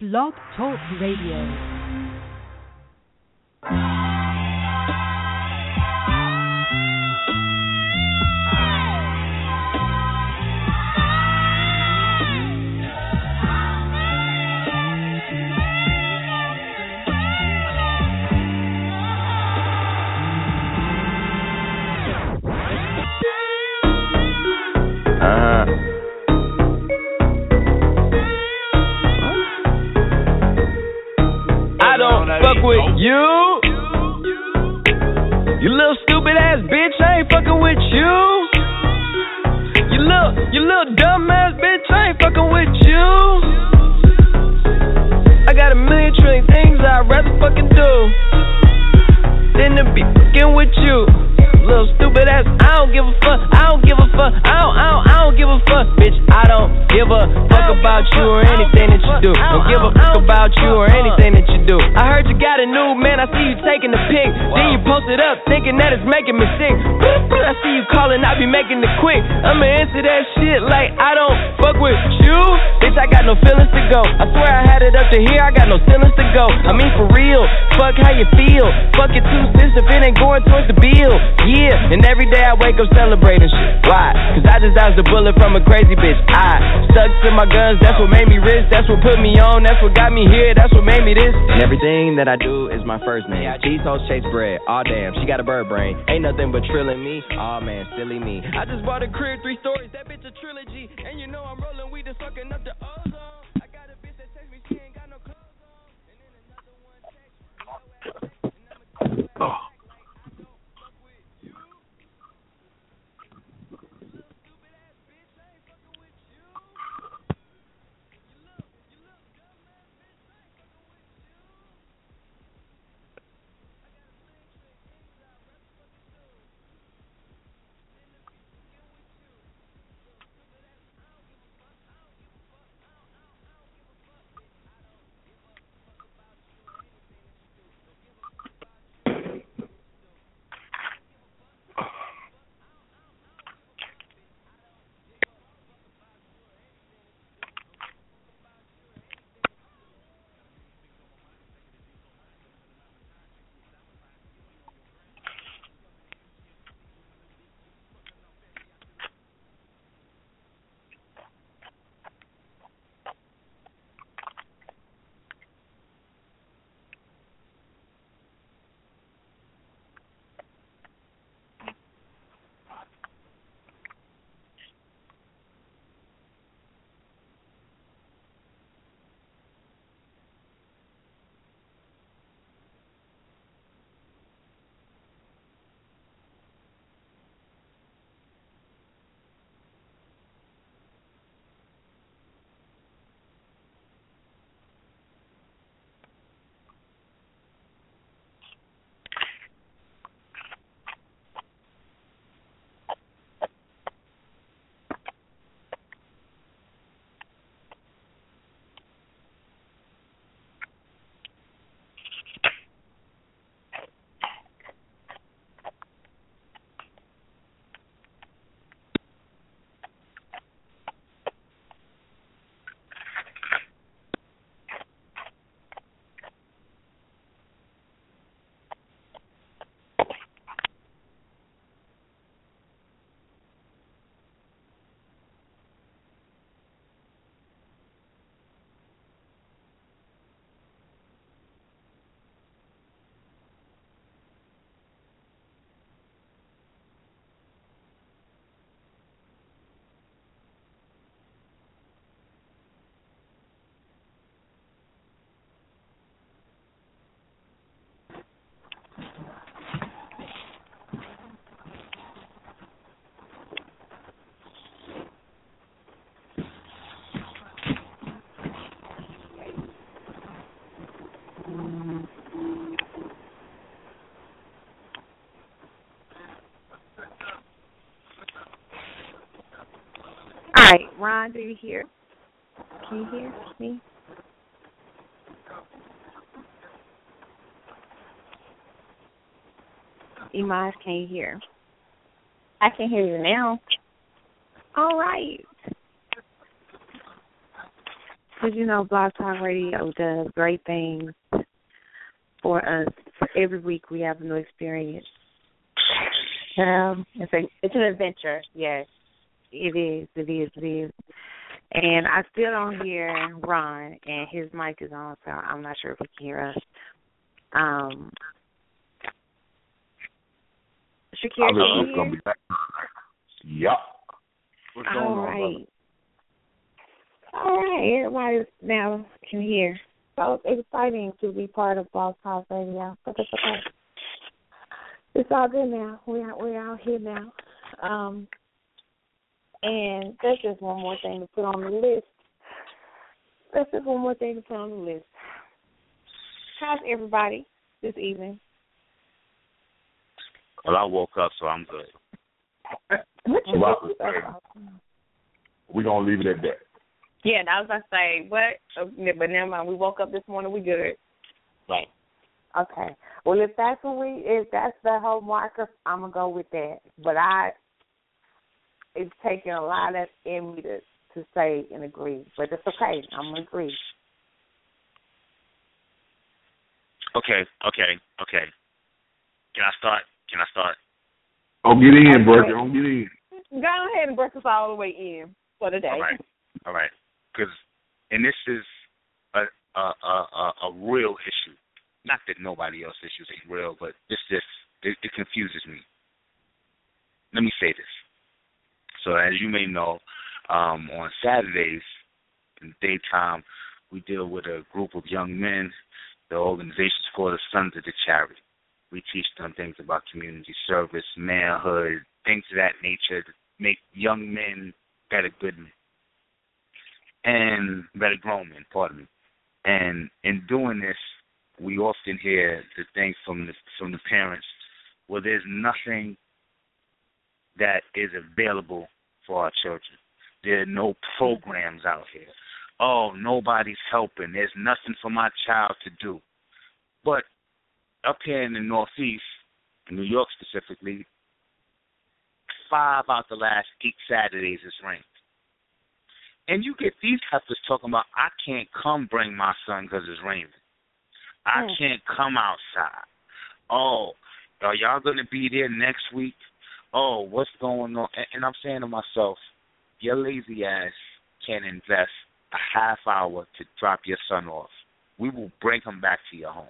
Blog Talk Radio. With you little stupid ass bitch, I ain't fucking with you. You little dumb ass bitch, I ain't fucking with you. I got a million trillion things I'd rather fucking do than to be fucking with you. Little stupid ass, I don't give a fuck, I don't give a fuck, I don't give a fuck, bitch. I don't give a fuck about you or anything that you do. Don't give a fuck about you or anything that you do. I heard you got a new man, I see you taking the pic. Then you post it up, thinking that it's making me sick. I see you calling, I be making it quick. I'ma answer that shit like I don't fuck with you. Bitch, I got no feelings to go. I swear I had it up to here, I got no feelings to go. I mean for real, fuck how you feel. Fuck it 2 cents if it ain't going towards the bill. Yeah, and every day I wake up celebrating shit. Why? Cause I just dodged a bullet from a crazy bitch. I stuck to my guns, that's what made me rich. That's what put me on, that's what got me here. That's what made me this. And everything that I do is my first name. These hoes chase bread, aw damn, she got a bird brain. Ain't nothing but trilling me, aw man, silly me. I just bought a crib, 3 stories, that bitch a trilogy. And you know I'm rolling, we just sucking up the ozone. I got a bitch that takes me, she ain't got no clothes on. And then another one takes me, oh. All right, Ron, do you hear? Can you hear me? Imaz, can you hear? I can hear you now. All right. Because, you know, Blog Talk Radio does great things for us. Every week we have a new experience. It's an adventure, yes. It is. And I still don't hear Ron, and his mic is on, so I'm not sure if he can hear us. Shakira, can you hear? Yep. What's going on, brother? All right, everybody now can hear. So it's exciting to be part of Blog Talk Radio, but it's okay. It's all good now. We're out here now. And that's just one more thing to put on the list. How's everybody this evening? Well, I woke up, so I'm good. We're going to leave it at that. Yeah, and I was going to say, what? But never mind. We woke up this morning. We good. Right. Okay. Well, if that's the whole marker, I'm going to go with that. But it's taking a lot of in me to say and agree. But it's okay. I'm going to agree. Okay. Can I start? Oh, get in, Bertha. Don't get in. Go ahead and break us all the way in for the day. All right. And this is a real issue. Not that nobody else's issues ain't real, but it's just, it confuses me. Let me say this. So as you may know, on Saturdays in daytime, we deal with a group of young men. The organization's called the Sons of the Charity. We teach them things about community service, manhood, things of that nature to make young men better good men. And better grown men, pardon me. And in doing this, we often hear the things from the parents, well, there's nothing that is available for our children. There are no programs out here. Oh, nobody's helping. There's nothing for my child to do. But up here in the Northeast, in New York specifically, 5 out the last 8 Saturdays it's rained. And you get these heifers talking about, I can't come bring my son because it's raining. I can't come outside. Oh, are y'all going to be there next week? Oh, what's going on? And I'm saying to myself, your lazy ass can invest a half hour to drop your son off. We will bring him back to your home.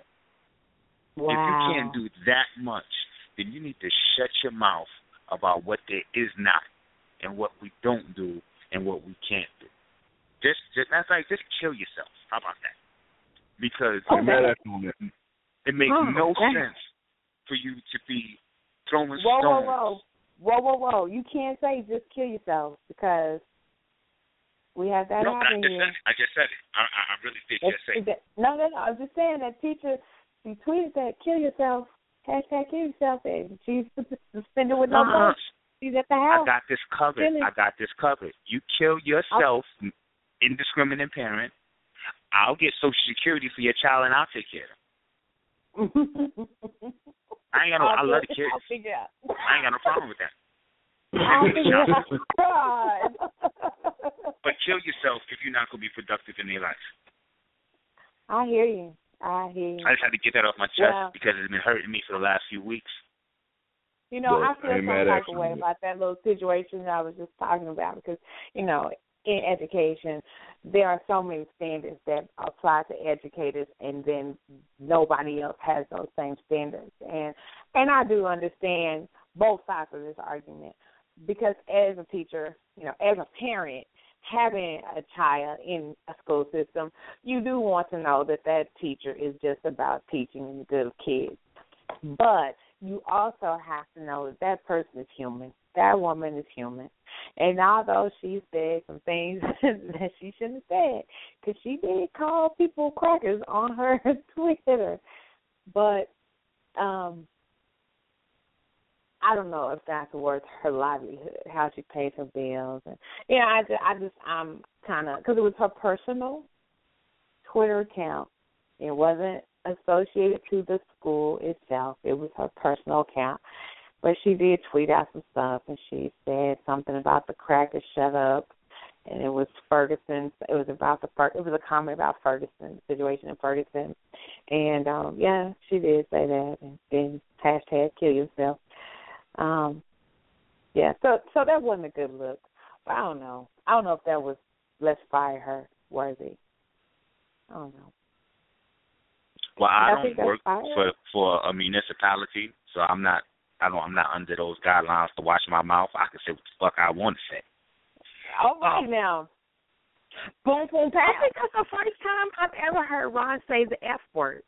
Wow. If you can't do that much, then you need to shut your mouth about what there is not and what we don't do and what we can't do. Just kill yourself. How about that? Because it makes no sense for you to be throwing stones. Whoa. You can't say just kill yourself because we have that happening here. I just said it. I really did just say it. No. I was just saying that teacher, she tweeted that kill yourself, hashtag kill yourself, and she's suspended with no punch. She's at the house. I got this covered. You kill yourself, indiscriminate parent. I'll get Social Security for your child, and I'll take care of them. I love the kids. I ain't got no problem with that. But kill yourself if you're not going to be productive in your life. I hear you. I just had to get that off my chest because it's been hurting me for the last few weeks. You know, I feel some type of way about that little situation that I was just talking about because, you know, in education, there are so many standards that apply to educators, and then nobody else has those same standards. And I do understand both sides of this argument because as a teacher, you know, as a parent, having a child in a school system, you do want to know that teacher is just about teaching the good of kids. But you also have to know that person is human. That woman is human. And although she said some things that she shouldn't have said, because she did call people crackers on her Twitter. But I don't know if that's worth her livelihood, how she pays her bills. And, you know, I'm kind of, because it was her personal Twitter account. It wasn't associated to the school itself. It was her personal account. But she did tweet out some stuff, and she said something about the crackers shut up and it was Ferguson. It was a comment about Ferguson, situation in Ferguson, and yeah, she did say that, and then hashtag kill yourself. Yeah, so that wasn't a good look. But I don't know. I don't know if that was let's fire her worthy. I don't know. Well, I don't work for a municipality, so I'm not under those guidelines to watch my mouth. I can say what the fuck I want to say. All right, now. Boom, boom, pow. I think that's the first time I've ever heard Ron say the F word.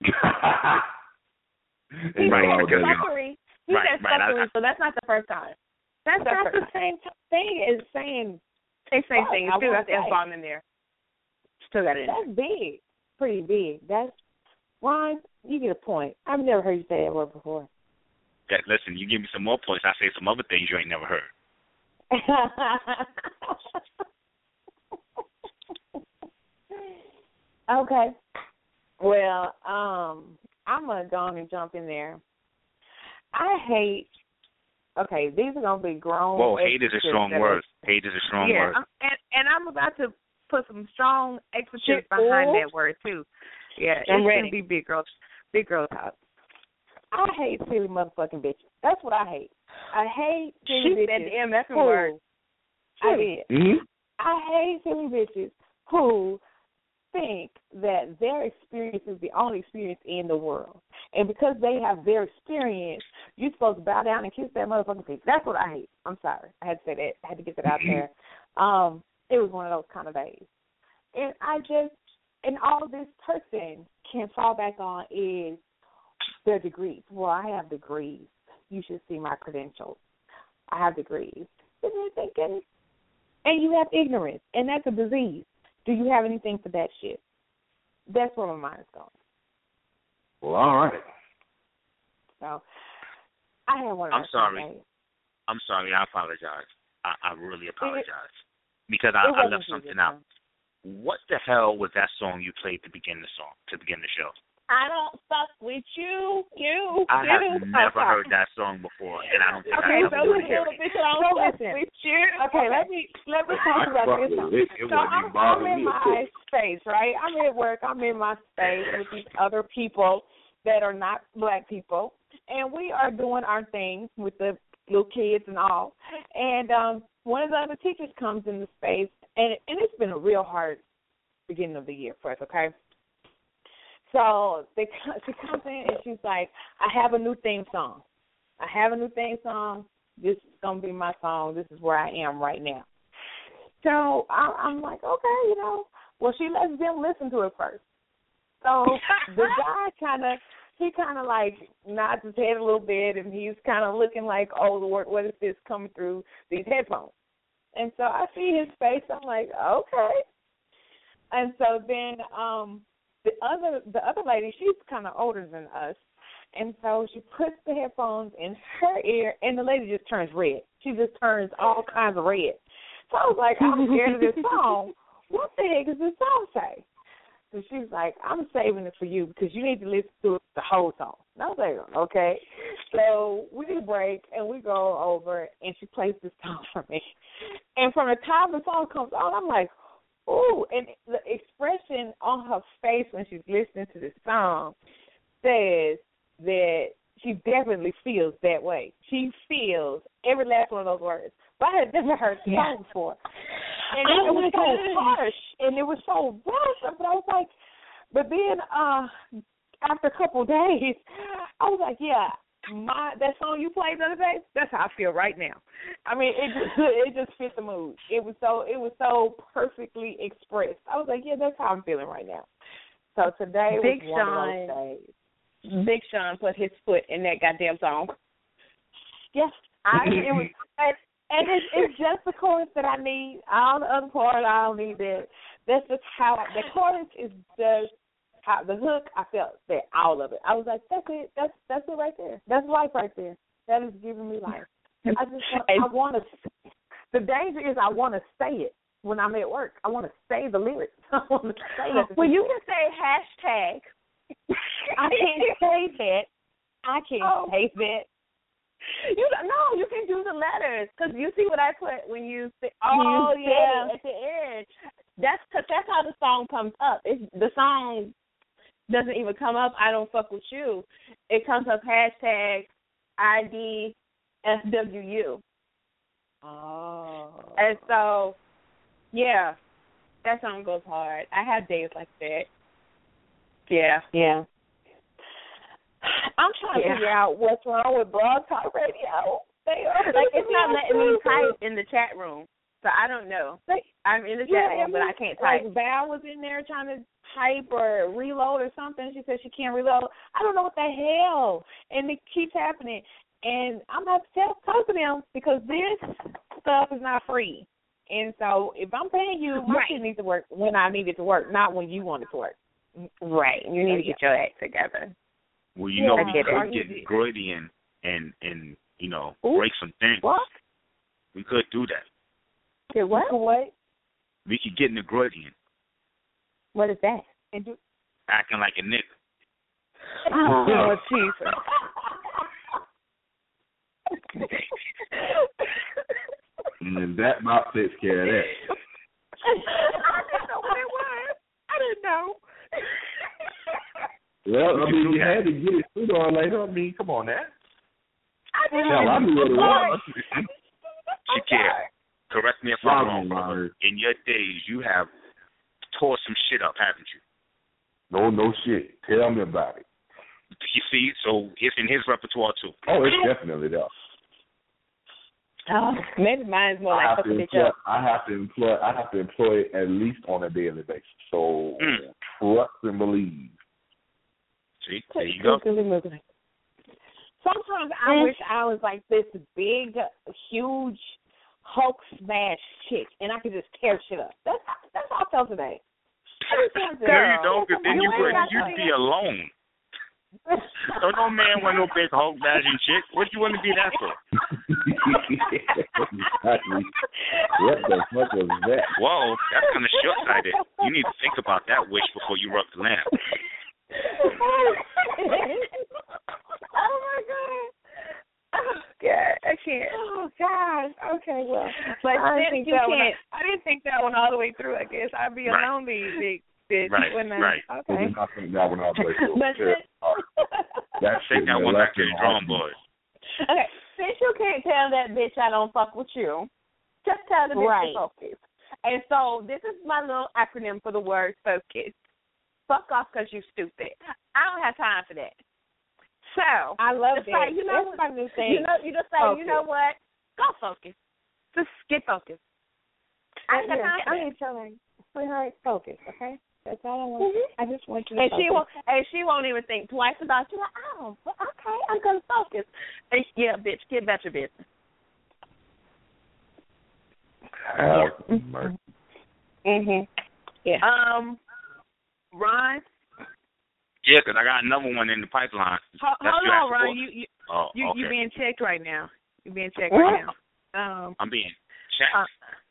He said suckery, so that's not the first time. That's not the same thing as saying the same thing. You still got the F-bomb in there. Still got it in there. That's big. Pretty big. That's, Ron, you get a point. I've never heard you say that word before. That, listen, you give me some more points, I say some other things you ain't never heard. Okay. Well, I'm going to go on and jump in there. I hate, okay, these are going to be grown. Whoa, hate is a strong word. Hate is a strong word. And I'm about to put some strong expletives behind that word, too. Yeah, it's going to be big girl talk. I hate silly motherfucking bitches. That's what I hate. I hate silly bitches. She said the MF word. I did. Mm-hmm. I hate silly bitches who think that their experience is the only experience in the world. And because they have their experience, you're supposed to bow down and kiss that motherfucking face. That's what I hate. I'm sorry. I had to say that. I had to get that out there. It was one of those kind of days. And all this person can fall back on is their degrees. Well, I have degrees. You should see my credentials. I have degrees. And they're thinking, and you have ignorance, and that's a disease. Do you have anything for that shit? That's where my mind's going. Well, all right. So, I had one. I'm sorry. I apologize. I really apologize because I left something out. What the hell was that song you played to begin the show? I don't fuck with you. I have never heard that song before, and I don't think Okay, let me talk about this song. So I'm in my space, right? I'm at work. I'm in my space with these other people that are not black people, and we are doing our thing with the little kids and all. And one of the other teachers comes in the space, and it's been a real hard beginning of the year for us, okay? So she comes in and she's like, I have a new theme song. This is going to be my song. This is where I am right now. So I'm like, okay, you know. Well, she lets them listen to it first. So the guy he kind of like nods his head a little bit, and he's kind of looking like, oh, Lord, what is this coming through these headphones? And so I see his face. I'm like, okay. And so then The other lady, she's kind of older than us, and so she puts the headphones in her ear, and the lady just turns red. She just turns all kinds of red. So I was like, I'm scared of this song. What the heck does this song say? So she's like, I'm saving it for you because you need to listen to the whole song. And I was like, okay. So we did a break, and we go over, and she plays this song for me. And from the time the song comes on, I'm like, ooh, and the expression on her face when she's listening to the song says that she definitely feels that way. She feels every last one of those words. But I had never heard the song before. And it was so harsh, and it was so rough. But I was like, but then after a couple of days, I was like, yeah, that song you played the other day, that's how I feel right now. I mean, it just fit the mood. It was so perfectly expressed. I was like, yeah, that's how I'm feeling right now. So today was one of those days. Big Sean put his foot in that goddamn song. Yes, it was, and it's just the chorus that I need. All the other part, I don't need that. That's just how the chorus is just. The hook, I felt that all of it. I was like, that's it. That's it right there. That's life right there. That is giving me life. I want to. The danger is I want to say it when I'm at work. I want to say the lyrics. I want to say it. Well, you can say hashtag. I can't say that. No, you can do the letters, because you see what I put when you say, oh, you yeah, at the end. That's because that's how the song comes up. The song doesn't even come up, I don't fuck with you. It comes up hashtag IDFWU. Oh. And so, yeah, that song goes hard. I have days like that. Yeah. Yeah. I'm trying to figure out what's wrong with Blog Talk Radio. They are like, it's not letting me type in the chat room, so I don't know. I'm in the chat room, but I can't type. Like Val was in there trying to type or reload or something. She said she can't reload. I don't know what the hell, and it keeps happening. And I'm gonna have to talk to them because this stuff is not free. And so if I'm paying you, my shit needs to work when I need it to work, not when you want it to work. Right. You need to get your act together. Well, you know, we could get gritty and you know, break some things. What? We could do that. Did what? What? We could get in the gritty. What is that? Acting like a nigga. Oh, Jesus. And then that mop takes care of that. I didn't know what it was. I didn't know. Well, I mean, you had to get it sooner or later. I mean, come on now. I didn't know what it was. Correct me if I'm wrong, Robert. In your days, you have tore some shit up, haven't you? No shit. Tell me about it. You see, so it's in his repertoire, too. Oh, it's definitely there. Oh, maybe mine's more like fucking bitch up. I have to employ it at least on a daily basis. So trust and believe. See, there you go. Sometimes I wish I was like this big, huge Hulk smash chick, and I could just tear shit up. That's how I felt today. There you go, because then you'd be alone. So no man want no big Hulk bashing chick. What you want to be that for? What the fuck was that? Whoa, that's kind of short-sighted. You need to think about that wish before you rub the lamp. Oh my God. Oh God, I can't. Oh gosh. Okay, well, but I didn't think that one all the way through. I guess I'd be alone these big. Right. Okay. Well, not that one all the way through. Take that one back to the drawing board. Okay, since you can't tell that bitch I don't fuck with you, just tell the bitch to focus. And so this is my little acronym for the word focus. Fuck off because you stupid. I don't have time for that. So I love that. Like, you know, that's my new thing. You just say, focus. You know what? Go focus. Just get focused. I ain't got time for that. I ain't telling. Sweetheart, focus, okay? That's all I want. Mm-hmm. I just want you to focus. She won't even think twice about you. Like, oh, okay, I'm going to focus. And yeah, bitch, get back your business. Yeah. Ron? Yeah, because I got another one in the pipeline. Hold on, Ron. You're being checked right now. I'm being checked.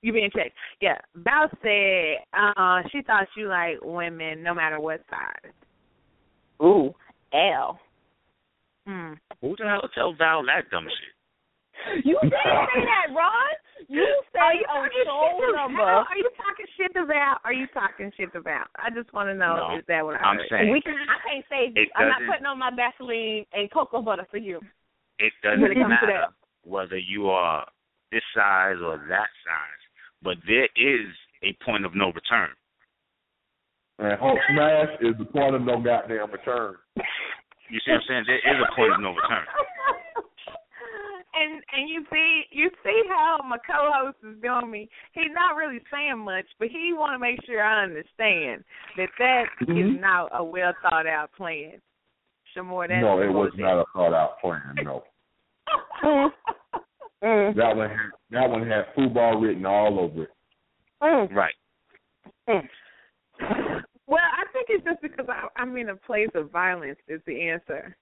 You being checked. Yeah. Val said she thought you like women no matter what size. Ooh, L. Who the hell tell Val that dumb shit? You didn't say that, Ron. You say a show number. Are you talking shit to Val? I just want to know, is that what I'm saying? I can't say it. I'm not putting on my Vaseline and cocoa butter for you. It doesn't matter whether you are this size or that size. But there is a point of no return. And Hulk smash is the point of no goddamn return. You see what I'm saying? There is a point of no return. And you see how my co-host is doing me. He's not really saying much, but he want to make sure I understand that is not a well thought out plan. No, it was not a thought out plan. No. That one had football written all over it. Right. Well, I think it's just because I'm in a place of violence is the answer.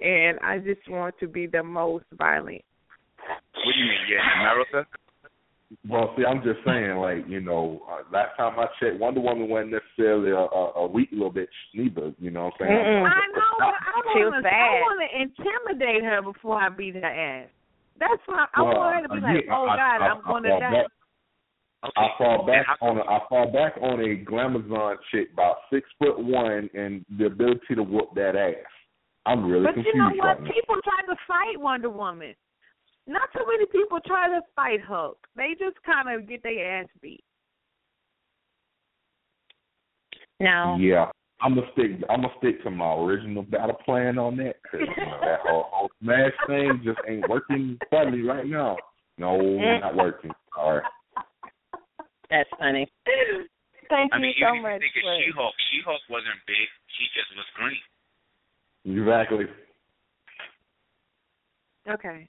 And I just want to be the most violent. What do you mean, in America? Well, see, I'm just saying, like, you know, last time I checked, Wonder Woman wasn't necessarily a weak little bitch neither, you know what I'm saying? Mm-mm. I know, but I want to intimidate her before I beat her ass. That's why I want her to be like, oh, God, I'm going to die. Okay. I fall back on a glamazon chick about 6'1" and the ability to whoop that ass. I'm really confused. But you know what? People try to fight Wonder Woman. Not so many people try to fight Hulk. They just kind of get their ass beat. No. Yeah, I'm gonna stick to my original battle plan on that because you know, that whole smash thing just ain't working suddenly right now. No, not working. All right. That's funny. Thank you so much. I mean, even if you think of She-Hulk wasn't big. She just was green. Exactly. Okay.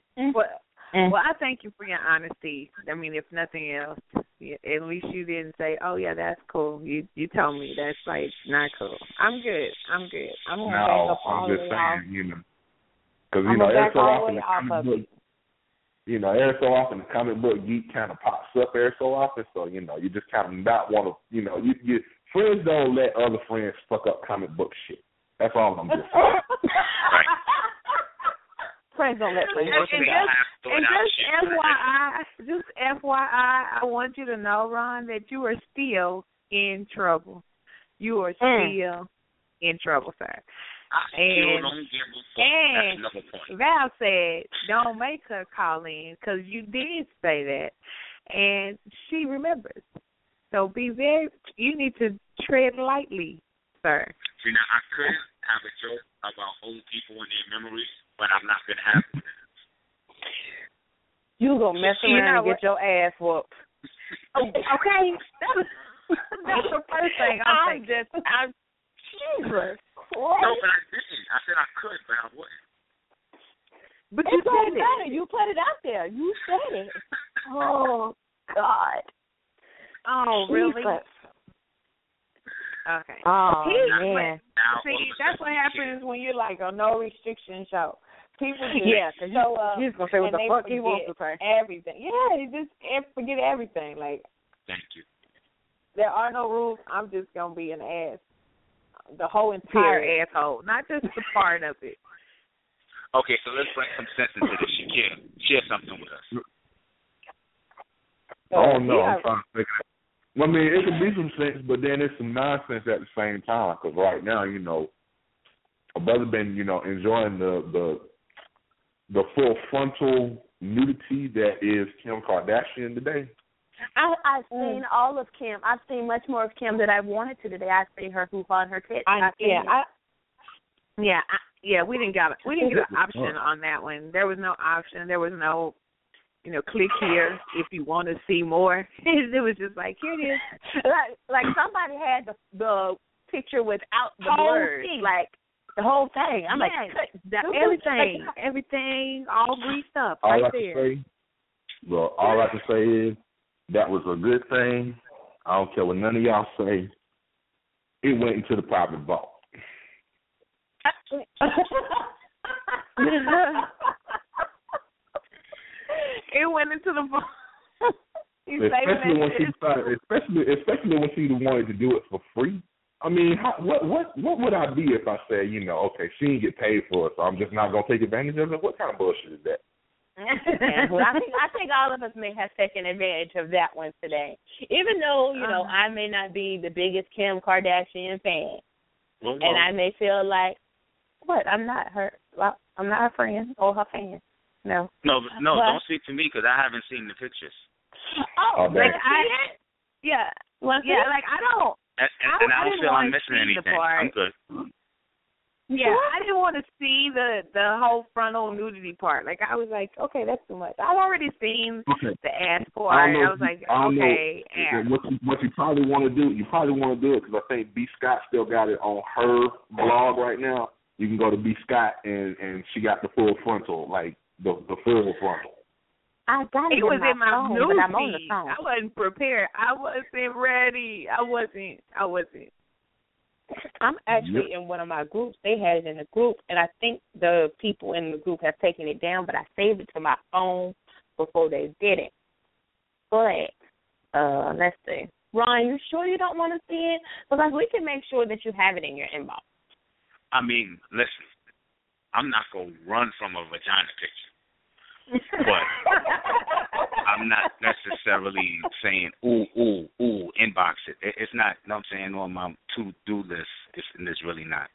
Well, I thank you for your honesty. I mean, if nothing else, at least you didn't say, "Oh yeah, that's cool." You told me that's like not cool. I'm good. I'm gonna back up all the way off. No, I'm just saying, you know, because you know, every so often the comic book geek kind of pops up every so often. So you know, you just kind of not want to, you know, you friends don't let other friends fuck up comic book shit. That's all I'm just saying. Right. Friends don't let friends fuck up. And just FYI, I want you to know, Ron, that you are still in trouble. You are still in trouble, sir. And Val said, don't make her call in because you did say that. And she remembers. So you need to tread lightly, sir. See, now I could have a joke about old people and their memories, but I'm not going to have it. You're going to mess around and get your ass whooped. Okay. That's the first thing I'm Jesus. What? No, but I didn't. I said I could, but I wouldn't. But you said it. You put it out there. You said it. Oh, God. Oh, really? Jesus. Okay. Oh, man. See, that's what happens when you're like a no restriction show. People just show up. He's going to say what the fuck he wants to say. Everything. Yeah, they just forget everything. Like. Thank you. There are no rules. I'm just going to be an ass. The whole entire asshole, not just the part of it. Okay, so let's bring some sense into this. Share something with us. Oh, no, I'm trying to think. I mean, it could be some sense, but then it's some nonsense at the same time. Because right now, you know, a brother been, you know, enjoying the full frontal nudity that is Kim Kardashian today. I've seen all of Kim. I've seen much more of Kim than I wanted to today. I've seen her hoof on her tits. We didn't get an option on that one. There was no option. There was no, you know, click here if you want to see more. It was just like, here it is. Like somebody had the picture without the words, like the whole thing. I'm everything, all greased up right there. All I can say is, that was a good thing. I don't care what none of y'all say. It went into the private vault. It went into the vault. Especially when she wanted to do it for free. I mean, what would I be if I said, you know, okay, she didn't get paid for it, so I'm just not going to take advantage of it? What kind of bullshit is that? I think all of us may have taken advantage of that one today. Even though, you know, I may not be the biggest Kim Kardashian fan. Well, and I may feel like, what, I'm not her friend or her fan. No. No, don't speak to me because I haven't seen the pictures. Oh, okay. I don't. And I don't feel I'm missing anything. I'm good. Yeah, I didn't want to see the whole frontal nudity part. Like, I was like, okay, that's too much. I've already seen the ass part. I was like, okay, ass. What you probably want to do, because I think B. Scott still got it on her blog right now. You can go to B. Scott, and she got the full frontal, like the full frontal. I got it was in my phone, but I'm on the phone. I wasn't prepared. I wasn't ready. I wasn't. I'm actually in one of my groups. They had it in the group, and I think the people in the group have taken it down, but I saved it to my phone before they did it. But let's see. Ron, you sure you don't want to see it? Because we can make sure that you have it in your inbox. I mean, listen, I'm not going to run from a vagina picture. But I'm not necessarily saying, ooh, inbox it. It's not, you know what I'm saying, on my to-do list. It's really not.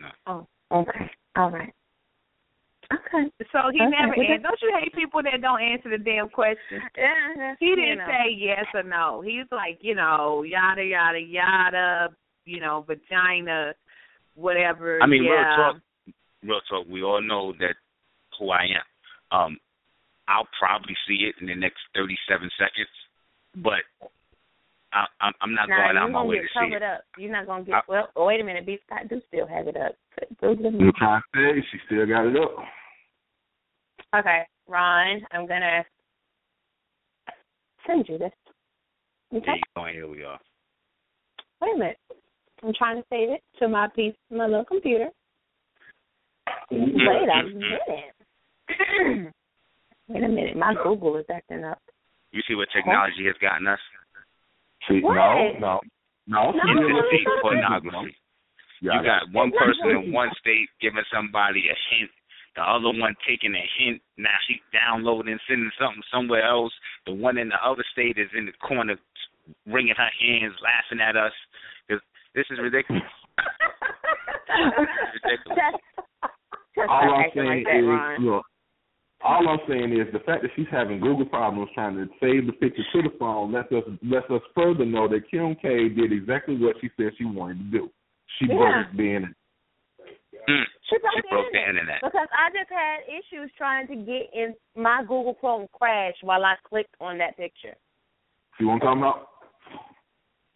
No. Oh, okay. All right. Okay. So he never answered. Don't you hate people that don't answer the damn question? Yeah, he didn't say yes or no. He's like, you know, yada, yada, yada, you know, vagina, whatever. I mean, yeah. Real talk, we all know that who I am. I'll probably see it in the next 37 seconds, but I'm not going out my way to see it. You're not going to get covered up. Well, wait a minute. B. Scott do still have it up. I'm trying to say she still got it up. Okay, Ron, I'm going to send you this. Okay? Oh, here we are. Wait a minute. I'm trying to save it to my piece, my little computer. Wait a minute. My Google is acting up. You see what technology has gotten us? See, no. It's deep pornography. You got one person in one state giving somebody a hint, the other one taking a hint. Now she's downloading and sending something somewhere else. The one in the other state is in the corner wringing her hands, laughing at us. This is ridiculous. All I'm saying is the fact that she's having Google problems trying to save the picture to the phone lets us further know that Kim K did exactly what she said she wanted to do. She broke the internet. She broke the internet. Because I just had issues trying to get in my Google Chrome crash while I clicked on that picture. See what I'm talking about?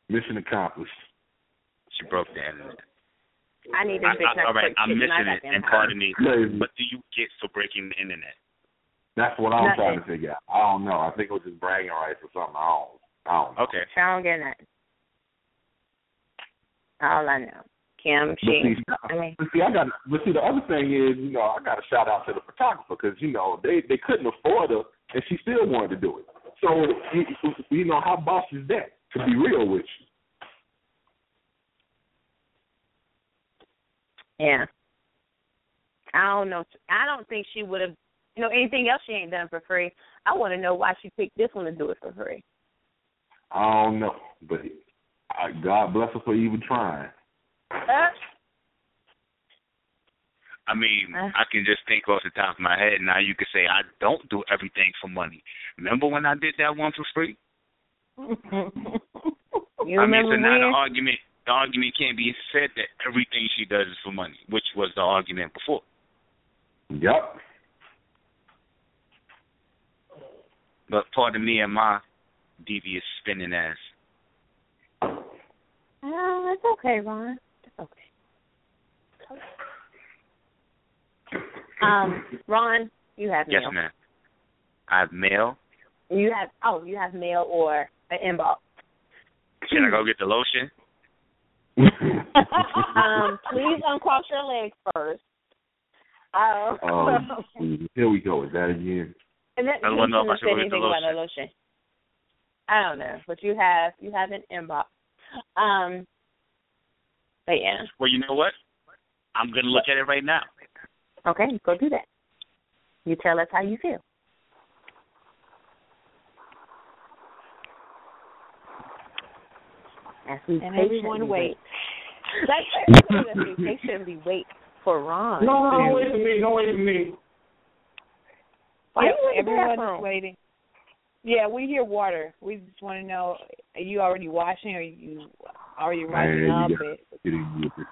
Mission accomplished. She broke the internet. I need this picture. All right, I'm missing it, and pardon me. What do you get for breaking the internet? That's what I'm trying to figure out. I don't know. I think it was just bragging rights or something. I don't know. Okay. I don't get nothing. All I know. Kim, the other thing is, you know, I got to shout out to the photographer because, you know, they couldn't afford her, and she still wanted to do it. So, you know, how boss is that, to be real with you? Yeah. I don't know. I don't think she would have, you know, anything else she ain't done for free. I want to know why she picked this one to do it for free. I don't know, but God bless her for even trying. I mean, I can just think off the top of my head. Now you can say I don't do everything for money. Remember when I did that one for free? An argument. The argument can't be said that everything she does is for money, which was the argument before. Yep. But pardon me and my devious spinning ass. It's okay, Ron. It's okay. Ron, you have mail. Yes, ma'am. I have mail. You have mail or an inbox. Should I go get the lotion? Please uncross your legs first. Here we go. Is that again? I don't know if I should get the lotion. I don't know, but you have an inbox. But yeah. Well, you know what? I'm gonna look at it right now. Okay, go do that. You tell us how you feel. And everyone waits. They shouldn't be waiting for Ron. No, wait for me. Don't wait for me. Why everyone's waiting. Yeah, we hear water. We just want to know, are you already washing or are you already washing up?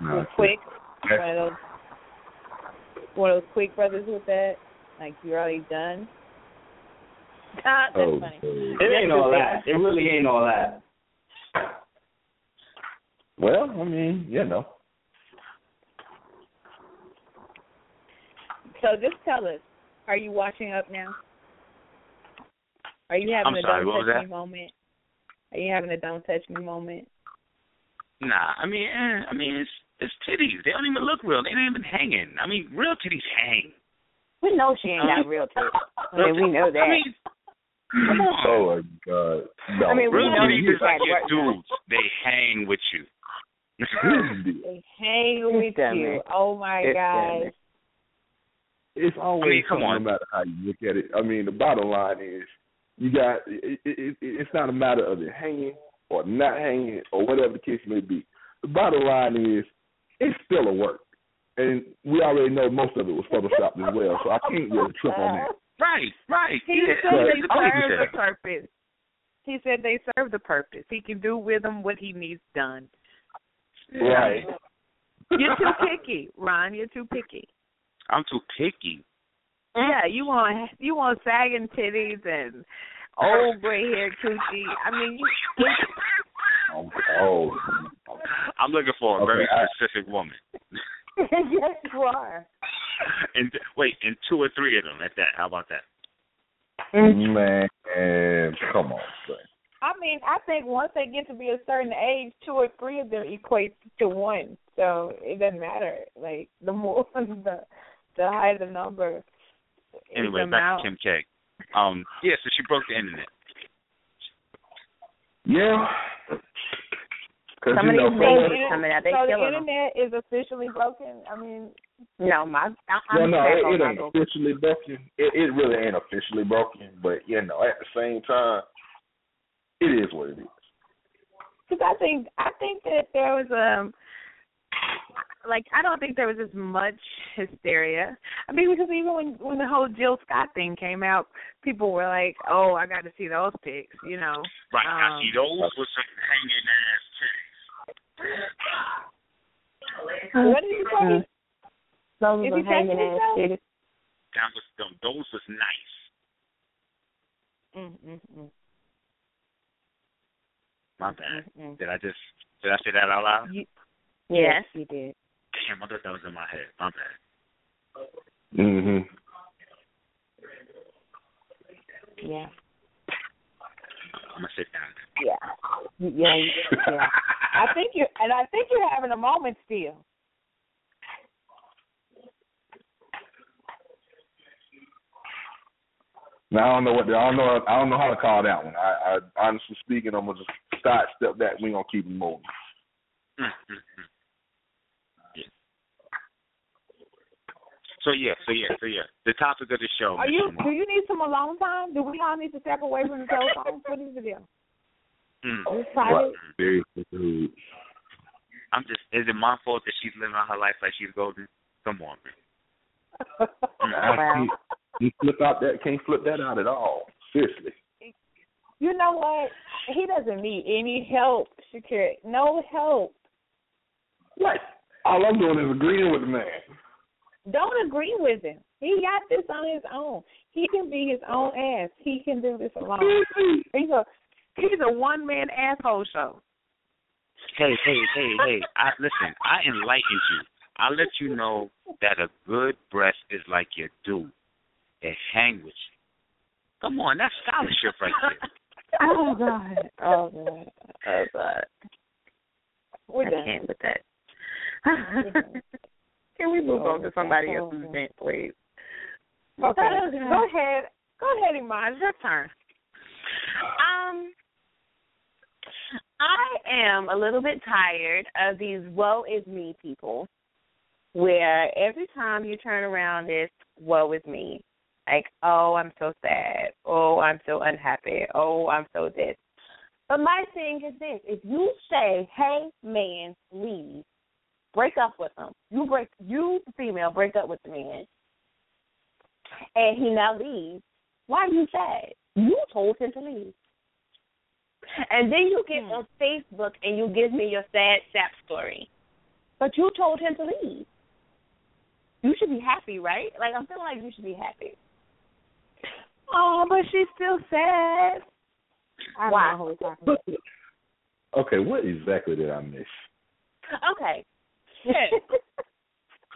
Real quick. One of those quick brothers with that. Like, you're already done. That's funny. It ain't all that. It really ain't all that. Well, I mean, you know. So just tell us, are you washing up now? Are you having don't touch me moment? Are you having a don't touch me moment? Nah, I mean it's titties. They don't even look real. They ain't even hanging. I mean, real titties hang. We know she ain't got real titties. I mean, we know that. I mean, Oh, my God. No. I mean, really, these are like your dudes. They hang with you. They hang with you. Oh, my God. It's always no matter how you look at it. I mean, the bottom line is you got it's not a matter of it hanging or not hanging or whatever the case may be. The bottom line is it's still a work. And we already know most of it was photoshopped as well, so I can't really trip on that. Right, right. He said they serve the purpose. He said they serve the purpose. He can do with them what he needs done. Right. You're too picky, Ron. You're too picky. I'm too picky. Yeah, you want sagging titties and old gray hair coochie. I mean, you. Oh. I'm looking for a very specific woman. Yes, you are. And and two or three of them at that. How about that? Man, come on, son. I mean, I think once they get to be a certain age, two or three of them equate to one. So it doesn't matter. Like the more, the higher the number. Anyway, back to Kim K. Yeah, so she broke the internet. Yeah. The internet is officially broken. I mean, it ain't officially broken. It really ain't officially broken, but at the same time, it is what it is. Because I think that there was I don't think there was as much hysteria. I mean, because even when the whole Jill Scott thing came out, people were like, "Oh, I got to see those pics," you know. Right, I see those with some hanging ass. What did you say? Those were hanging ass titties. That was dumb. Those was nice. My bad. Did I say that out loud? Yes, you did. Damn, I thought that was in my head. My bad. Yeah. I'm gonna sit down. Yeah. I think you're having a moment still. Now I don't know how to call that one. I honestly speaking, I'm gonna just sidestep that. We're gonna keep it moving. So yeah. The topic of the show. Do you need some alone time? Do we all need to step away from the telephone? What is the deal? Is it my fault that she's living her life like she's golden? Come on, man. Can't flip that out at all. Seriously. You know what? He doesn't need any help, Shakira. No help. What? All I'm doing is agreeing with the man. Don't agree with him. He got this on his own. He can be his own ass. He can do this alone. He's a one-man asshole show. Hey. Listen, I enlightened you. I let you know that a good breast is like your dude. It hang with you. Come on, that's scholarship right there. Oh, God. We're done. I can't with that. Can we move on to somebody else's event, please? Okay. Go ahead, Iman. It's your turn. I am a little bit tired of these woe is me people, where every time you turn around it's woe is me. Like, oh, I'm so sad. Oh, I'm so unhappy. Oh, I'm so this. But my thing is this. If you say, hey, man, leave, break up with him. You, the female, break up with the man, and he now leaves. Why are you sad? You told him to leave. And then you get on Facebook and you give me your sad sap story. But you told him to leave. You should be happy, right? Like, I'm feeling like you should be happy. Oh, but she's still sad. Why? I don't know who we're talking about. Okay, what exactly did I miss? Okay.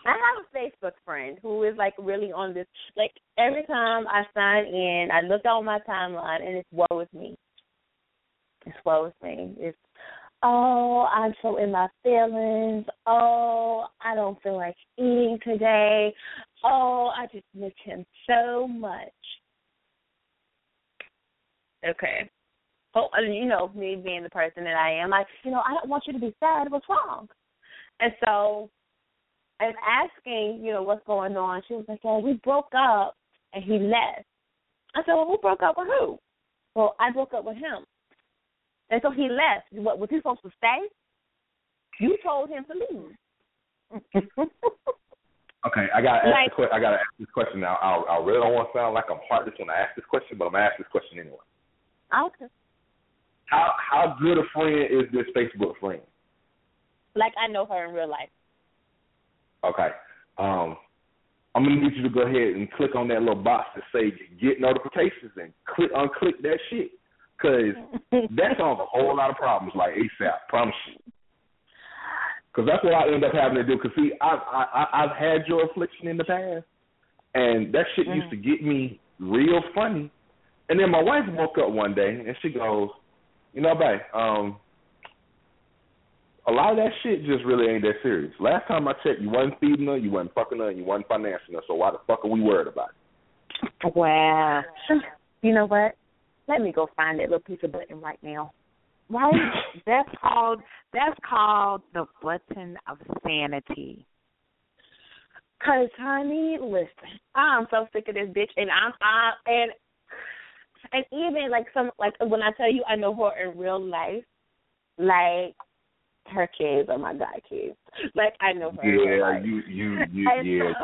I have a Facebook friend who is, like, really on this. Like, every time I sign in, I look on my timeline, and it's woe with me. It's, oh, I'm so in my feelings. Oh, I don't feel like eating today. Oh, I just miss him so much. Okay. Oh, you know, me being the person that I am, like, you know, I don't want you to be sad. What's wrong? And so I'm asking, you know, what's going on. She was like, oh, we broke up and he left. I said, well, who broke up with who? Well, I broke up with him. And so he left. What, was he supposed to stay? You told him to leave. Okay, I gotta ask this question now. I really don't want to sound like I'm heartless when I ask this question, but I'm gonna ask this question anyway. Okay. How good a friend is this Facebook friend? Like, I know her in real life. Okay. I'm going to need you to go ahead and click on that little box that says get notifications and unclick that shit, because that solves a whole lot of problems, like ASAP, promise you. Because that's what I end up having to do, because, see, I've had your affliction in the past, and that shit used to get me real funny. And then my wife woke up one day, and she goes, you know, babe, a lot of that shit just really ain't that serious. Last time I checked, you wasn't feeding her, you wasn't fucking her, and you wasn't financing her, so why the fuck are we worried about it? Wow. You know what? Let me go find that little piece of button right now. Right? That's called the button of sanity. Because, honey, listen, I'm so sick of this bitch, and And even, like, when I tell you I know her in real life, like, her kids are my god kids. Like, I know her in real life.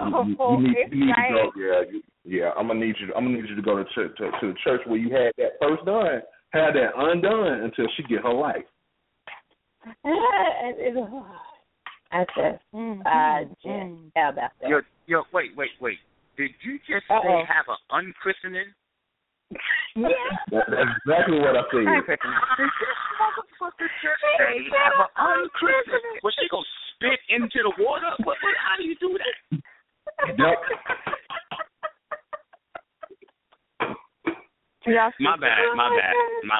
I'm gonna need you to go to the church where you had that first done, had that undone until she get her life. I said, how about that? Yo, wait. Did you just say have an unchristening? Yeah. That's exactly what I said. Was she going to spit into the water? How do you do that? My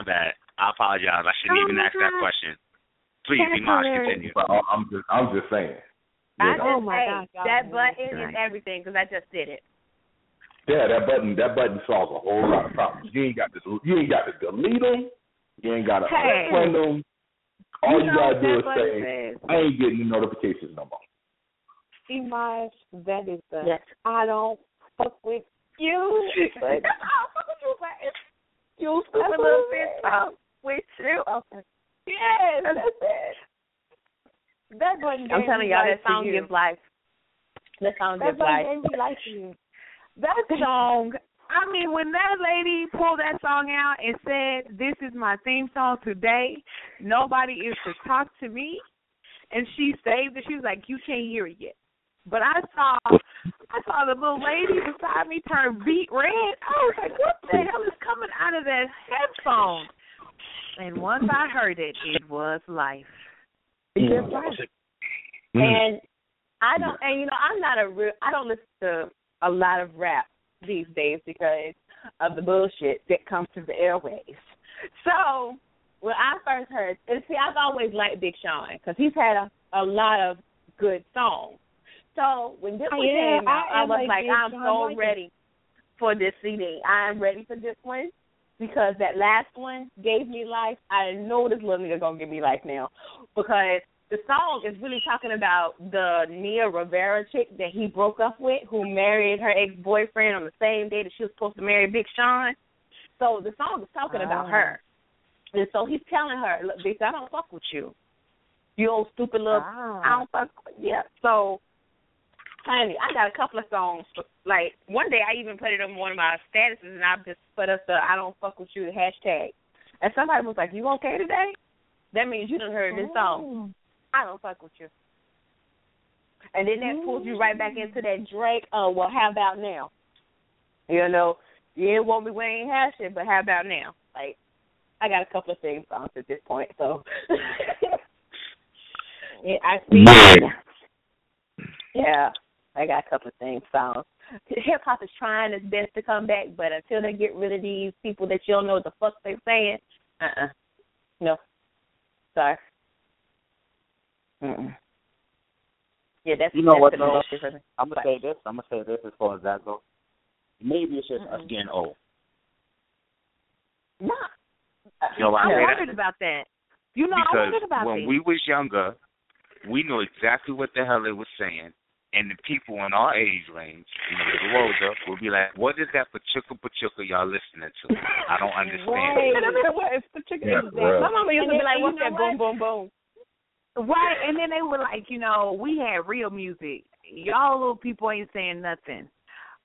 bad. I apologize. I shouldn't even ask that question. Please, Dimash, continue. I'm just saying. That button is everything, because I just did it. Yeah, that button solves a whole lot of problems. You ain't got to delete them. You ain't got to unfriend them. All you got to do is say, I ain't getting notifications no more. See, Maj, that is the I don't fuck with you. But you stupid little bitch, I with you. Okay. Yes, that's it. That button. I'm telling y'all, that song gives life. That song gives life. That button gave me life to you. That song, I mean, when that lady pulled that song out and said, this is my theme song today, nobody is to talk to me, and she saved it. She was like, you can't hear it yet. But I saw the little lady beside me turn beet red. I was like, what the hell is coming out of that headphone? And once I heard it, it was life. It's just life. And I don't listen to a lot of rap these days because of the bullshit that comes through the airwaves. So when I first heard, and see, I've always liked Big Sean because he's had a lot of good songs. So when this one came out, I was like, I'm so ready for this CD. I'm ready for this one because that last one gave me life. I know this little nigga gonna give me life now because the song is really talking about the Nia Rivera chick that he broke up with, who married her ex-boyfriend on the same day that she was supposed to marry Big Sean. So the song is talking about her. And so he's telling her, look, bitch, I don't fuck with you. You old stupid little, I don't fuck with you. Yeah. So, honey, I got a couple of songs. Like, one day I even put it on one of my statuses, and I just put up the I don't fuck with you hashtag. And somebody was like, you okay today? That means you done heard this song. I don't fuck with you. And then that pulls you right back into that Drake, well, how about now? You know, you didn't want me when I ain't have shit, but how about now? Like, I got a couple of theme songs at this point, so. Yeah, I see. Yeah, I got a couple of theme songs. Hip-hop is trying its best to come back, but until they get rid of these people that you don't know what the fuck they're saying, no. Sorry. Mm-mm. Yeah, that's, you know, that's what though? I'm gonna say this as far as that goes. Maybe it's just us getting old. Nah, You know, I wondered about that. You know, I wondered about that. When we was younger, we knew exactly what the hell it was saying. And the people in our age range, you know, the older, will be like, what is that pachuca y'all listening to? I don't understand. Right. My mama used to be like, what's that boom, boom, boom? Right, and then they were like, you know, we had real music. Y'all little people ain't saying nothing.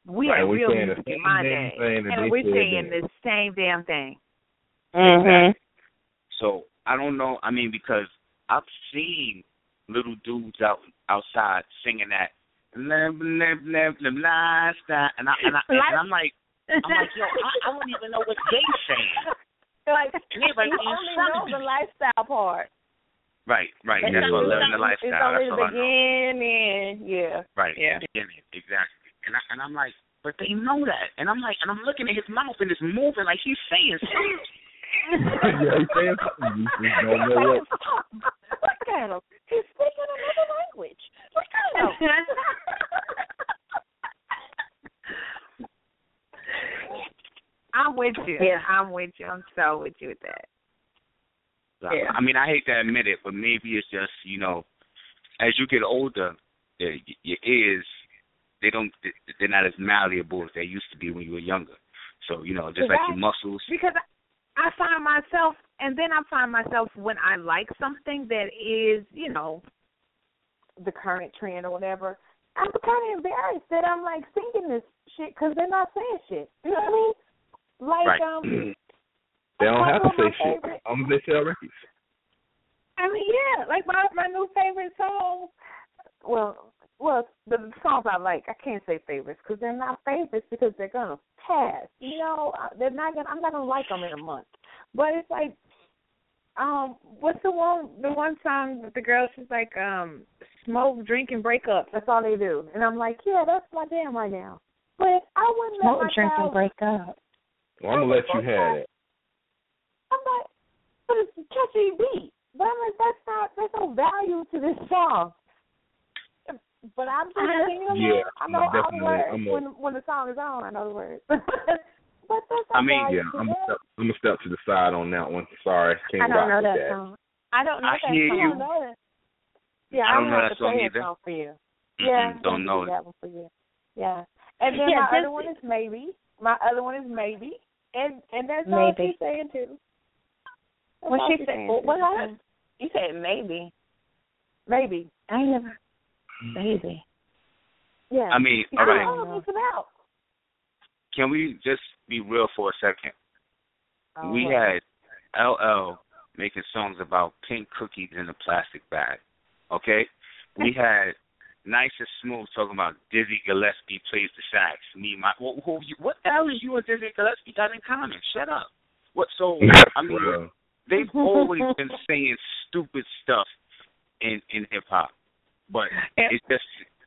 We had real music in my day. And we're saying the same damn thing. Mm-hmm. So, I don't know. I mean, because I've seen little dudes outside singing that. And I'm like, yo, I don't even know what they saying. Like, you only know the lifestyle part. Right. That's what living the lifestyle. That's all I know. Beginning, yeah. Right. Yeah. Beginning, exactly. And I'm like, but they know that. And I'm like, and I'm looking at his mouth and it's moving like he's saying something. Yeah, he's saying something. Look at him. He's speaking another language. Look at him. I'm with you. Yeah, I'm with you. I'm so with you with that. Yeah. I mean, I hate to admit it, but maybe it's just, you know, as you get older, your ears, they're not as malleable as they used to be when you were younger. So, you know, just like your muscles. Because I find myself, and then I find myself when I like something that is, you know, the current trend or whatever, I'm kind of embarrassed that I'm, like, singing this shit because they're not saying shit. You know what I mean? Like, they don't have to say shit. I'm going to sell records. I mean, yeah. Like, my new favorite song, well, the songs I like, I can't say favorites because they're not favorites because they're going to pass. You know, I'm not going to like them in a month. But it's like, what's the one song that the girl, she's like, smoke, drink, and break up. That's all they do. And I'm like, yeah, that's my jam right now. But I wouldn't let myself. Smoke, drink, and break up. Well, I'm going to let you have it. I'm like, but it's a catchy beat. But I'm like, there's no value to this song. But I'm just thinking, yeah, I know all the words. When the song is on, I know the words. But there's no value to that. I'm a step to the side on that one. Sorry, I don't know that song. I don't know that song. I don't know that. Yeah, I don't know that song either. Song for you. Mm-hmm. Yeah, don't know that one for you. Yeah, and then my other one is Maybe. My other one is Maybe, and that's all she's saying too. When she said, "What happened?" You said maybe. Maybe. I never. Maybe. Yeah. I mean, all right. What's it about? Can we just be real for a second? Oh, we had LL making songs about pink cookies in a plastic bag. Okay? We had Nice and Smooth talking about Dizzy Gillespie plays the sax. What the hell is you and Dizzy Gillespie got in common? Shut up. What? So, I mean. They've always been saying stupid stuff in hip-hop. But it's just,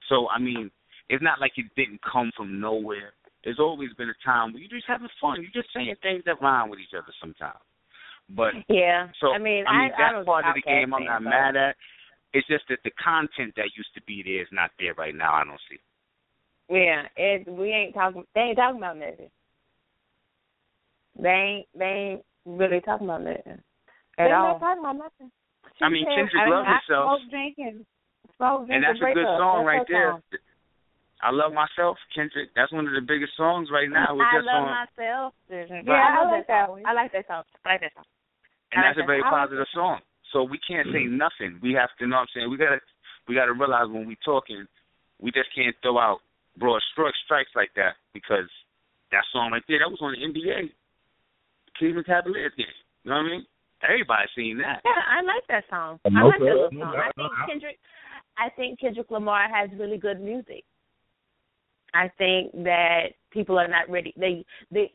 so, I mean, it's not like it didn't come from nowhere. There's always been a time where you're just having fun. You're just saying things that rhyme with each other sometimes. But, yeah, so, I mean that part of the game I'm not mad at. It's just that the content that used to be there is not there right now. I don't see it. Yeah, they ain't talking about nothing. They ain't really talking about nothing. They're not talking about nothing. I mean, Kendrick loves himself. And that's a good song right there. I Love Myself, Kendrick. That's one of the biggest songs right now. I Love Myself. Yeah, I like that one. I like that song. And that's a very positive song. So we can't say nothing. We have to, you know what I'm saying? We gotta realize when we talking, we just can't throw out broad strikes like that because that song right there, that was on the NBA. Cleveland Cavaliers game. You know what I mean? Everybody's seen that. Yeah, I like that song. I think Kendrick Lamar has really good music. I think that people are not ready. They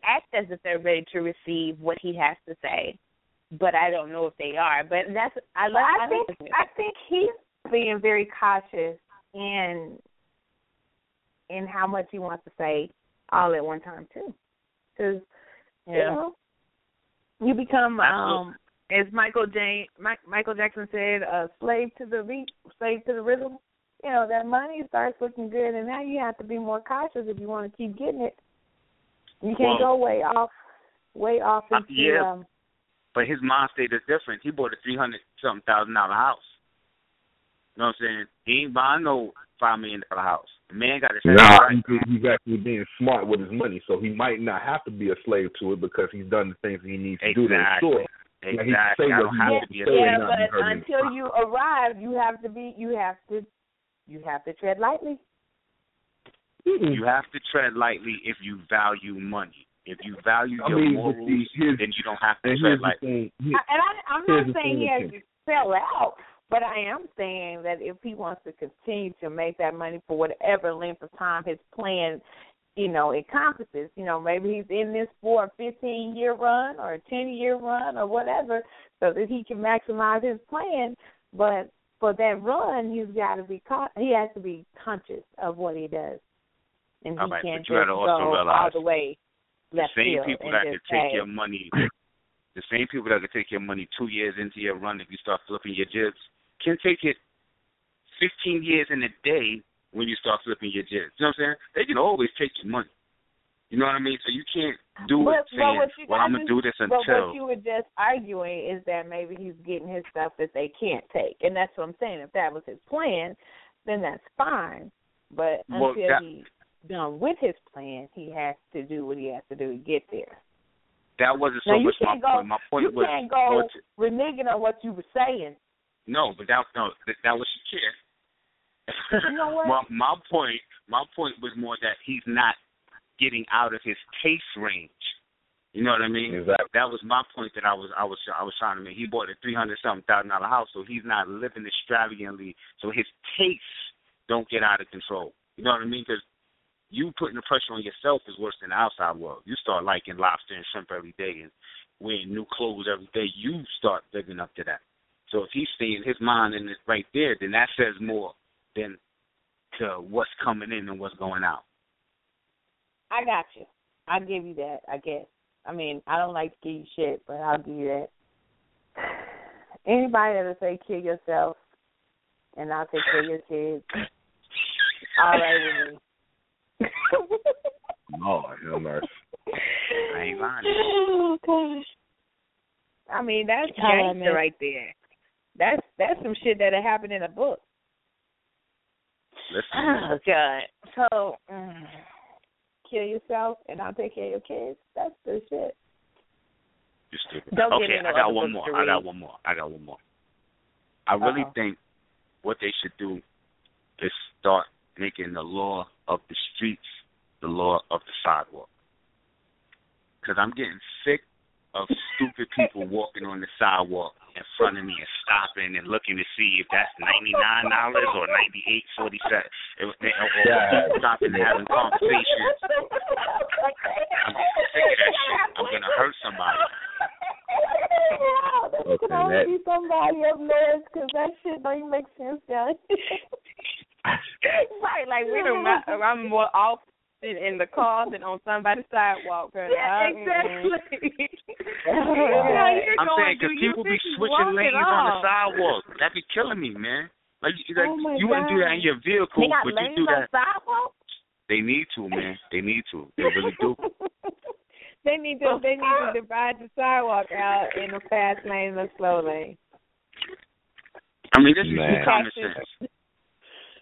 act as if they're ready to receive what he has to say, but I don't know if they are. But that's I think he's being very cautious in how much he wants to say all at one time too, because you become, as Michael Jackson said, a slave to the beat, slave to the rhythm. You know, that money starts looking good, and now you have to be more cautious if you want to keep getting it. You can't go way off into But his mind state is different. He bought a $300-something thousand house. You know what I'm saying? He ain't buying no $5 million house. The man got to say, he's actually being smart with his money, so he might not have to be a slave to it because he's done the things he needs to do to ensure. Exactly. But until you arrive, you have to tread lightly. You have to tread lightly if you value money. If you value your morals, then you don't have to tread lightly. I'm not saying he has to sell out, but I am saying that if he wants to continue to make that money for whatever length of time his plan, encompasses, maybe he's in this for a 15-year run or a 10-year run or whatever so that he can maximize his plan. But for that run, he has to be conscious of what he does. And he can't just go all the way left field. The same people that can take your money 2 years into your run if you start flipping your jibs can take it 15 years in a day when you start flipping your jibs. You know what I'm saying? They can always take your money. You know what I mean? So you can't I'm going to do this until. But what you were just arguing is that maybe he's getting his stuff that they can't take. And that's what I'm saying. If that was his plan, then that's fine. But he's done with his plan, he has to do what he has to do to get there. That wasn't so much my point. My point was, you can't go reneging on what you were saying. No, but that was your kid. You know what? Well, my point was more that he's not getting out of his taste range. You know what I mean? Exactly. That was my point that I was trying to make. He bought a $300-something thousand house, so he's not living extravagantly, so his tastes don't get out of control. You know what I mean? Because you putting the pressure on yourself is worse than the outside world. You start liking lobster and shrimp every day and wearing new clothes every day. You start living up to that. So if he's staying his mind in it right there, then that says more than to what's coming in and what's going out. I got you. I'll give you that, I guess. I mean, I don't like to give you shit, but I'll give you that. Anybody that'll say kill yourself and I'll take care of your kids, all right with me. Lord, have mercy. I ain't lying. Oh, gosh. I mean, that's gangster right there. That's some shit that happened in a book. Oh, God. So, kill yourself and I'll take care of your kids. That's the shit. You're stupid. I got one more. I really think what they should do is start making the law of the streets the law of the sidewalk. Because I'm getting sick of stupid people walking on the sidewalk in front of me and stopping and looking to see if that's $99 or $98.47. Or stopping and having conversations. I'm getting sick of that shit. I'm going to hurt somebody. That could only be somebody up north because that shit don't even make sense, guys. Right, like I'm more off in the car than on somebody's sidewalk, girl. Yeah, exactly. I'm saying because people be switching lanes on the sidewalk. That be killing me, man. You wouldn't do that in your vehicle, but you do that. Sidewalk? They need to, man. They need to. They really do. They need to divide the sidewalk out in the fast lane and the slow lane. I mean, this is common sense.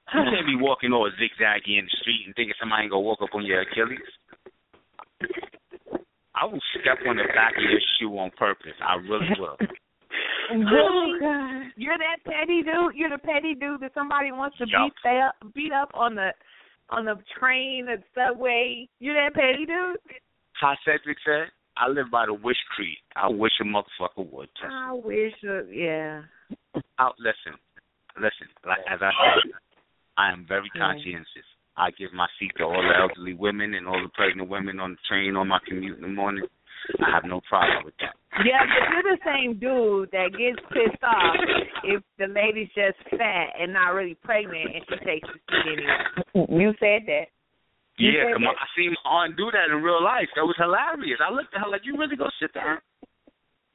You can't be walking all zigzaggy in the street and thinking somebody ain't going to walk up on your Achilles. I will step on the back of your shoe on purpose. I really will. Really? Oh, you're that petty dude? You're the petty dude that somebody wants to beat up on the train or the subway? You're that petty dude? How Cedric said, I live by the wish creed. I wish a motherfucker would. I wish, Listen, like, as I said, I am very conscientious. I give my seat to all the elderly women and all the pregnant women on the train on my commute in the morning. I have no problem with that. Yeah, but you're the same dude that gets pissed off if the lady's just fat and not really pregnant and she takes the seat anyway. You said that. I seen my aunt do that in real life. That was hilarious. I looked at her like, you really gonna sit down?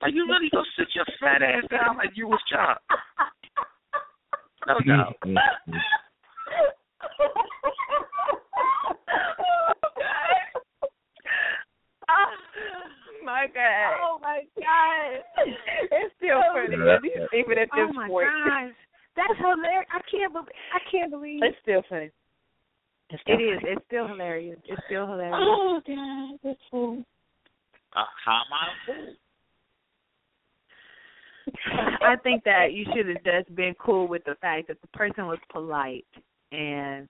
Like, you really gonna sit your fat ass down like you was child? No doubt. Oh, my God. even at this point. Oh my gosh, that's hilarious! I can't believe it's still funny. It's still hilarious. It's still hilarious. Oh God, that's cool. How am I? I think that you should have just been cool with the fact that the person was polite, and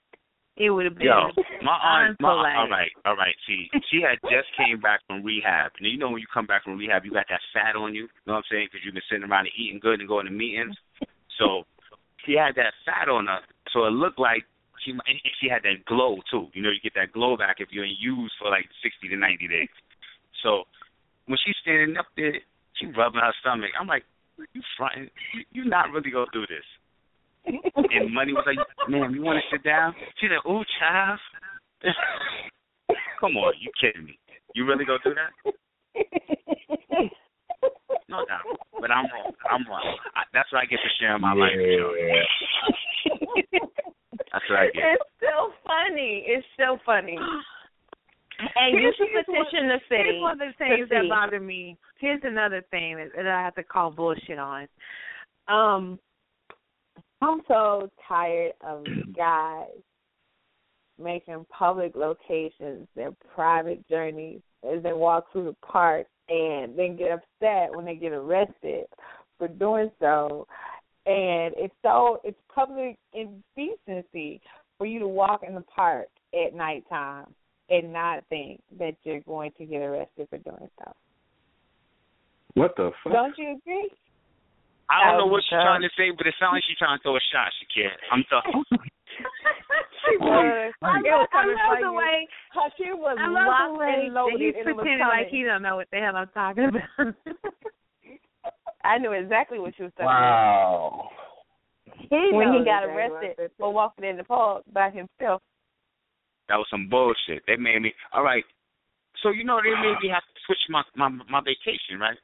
it would have been all right. She had just came back from rehab, and you know when you come back from rehab, you got that fat on you. You know what I'm saying? Because you've been sitting around and eating good and going to meetings. So she had that fat on her, so it looked like she had that glow too. You know, you get that glow back if you're in use for like 60 to 90 days. So when she's standing up there, she rubbing her stomach. I'm like, you fronting? You not really gonna do this? And Money was like, "Ma'am, you want to sit down?" She said, "Ooh, child, come on, you kidding me? You really gonna do that?" No doubt, but I'm wrong. That's what I get for sharing my life. You know? That's what I get. It's so funny. It's so funny. And you should petition the city. Here's one of the things that bother me. Here's another thing that I have to call bullshit on. I'm so tired of guys making public locations their private journeys as they walk through the park and then get upset when they get arrested for doing so. And it's public indecency for you to walk in the park at nighttime and not think that you're going to get arrested for doing so. What the fuck? Don't you agree? I don't know what she's trying to say, but it sounds like she's trying to throw a shot, Shakira. I'm sorry. She was. I love the way. She was locked and loaded. He's pretending like he don't know what the hell I'm talking about. I knew exactly what she was talking about. Wow. He got arrested for walking in the park by himself. That was some bullshit. They made me, all right, so you know they made me have to switch my vacation, right?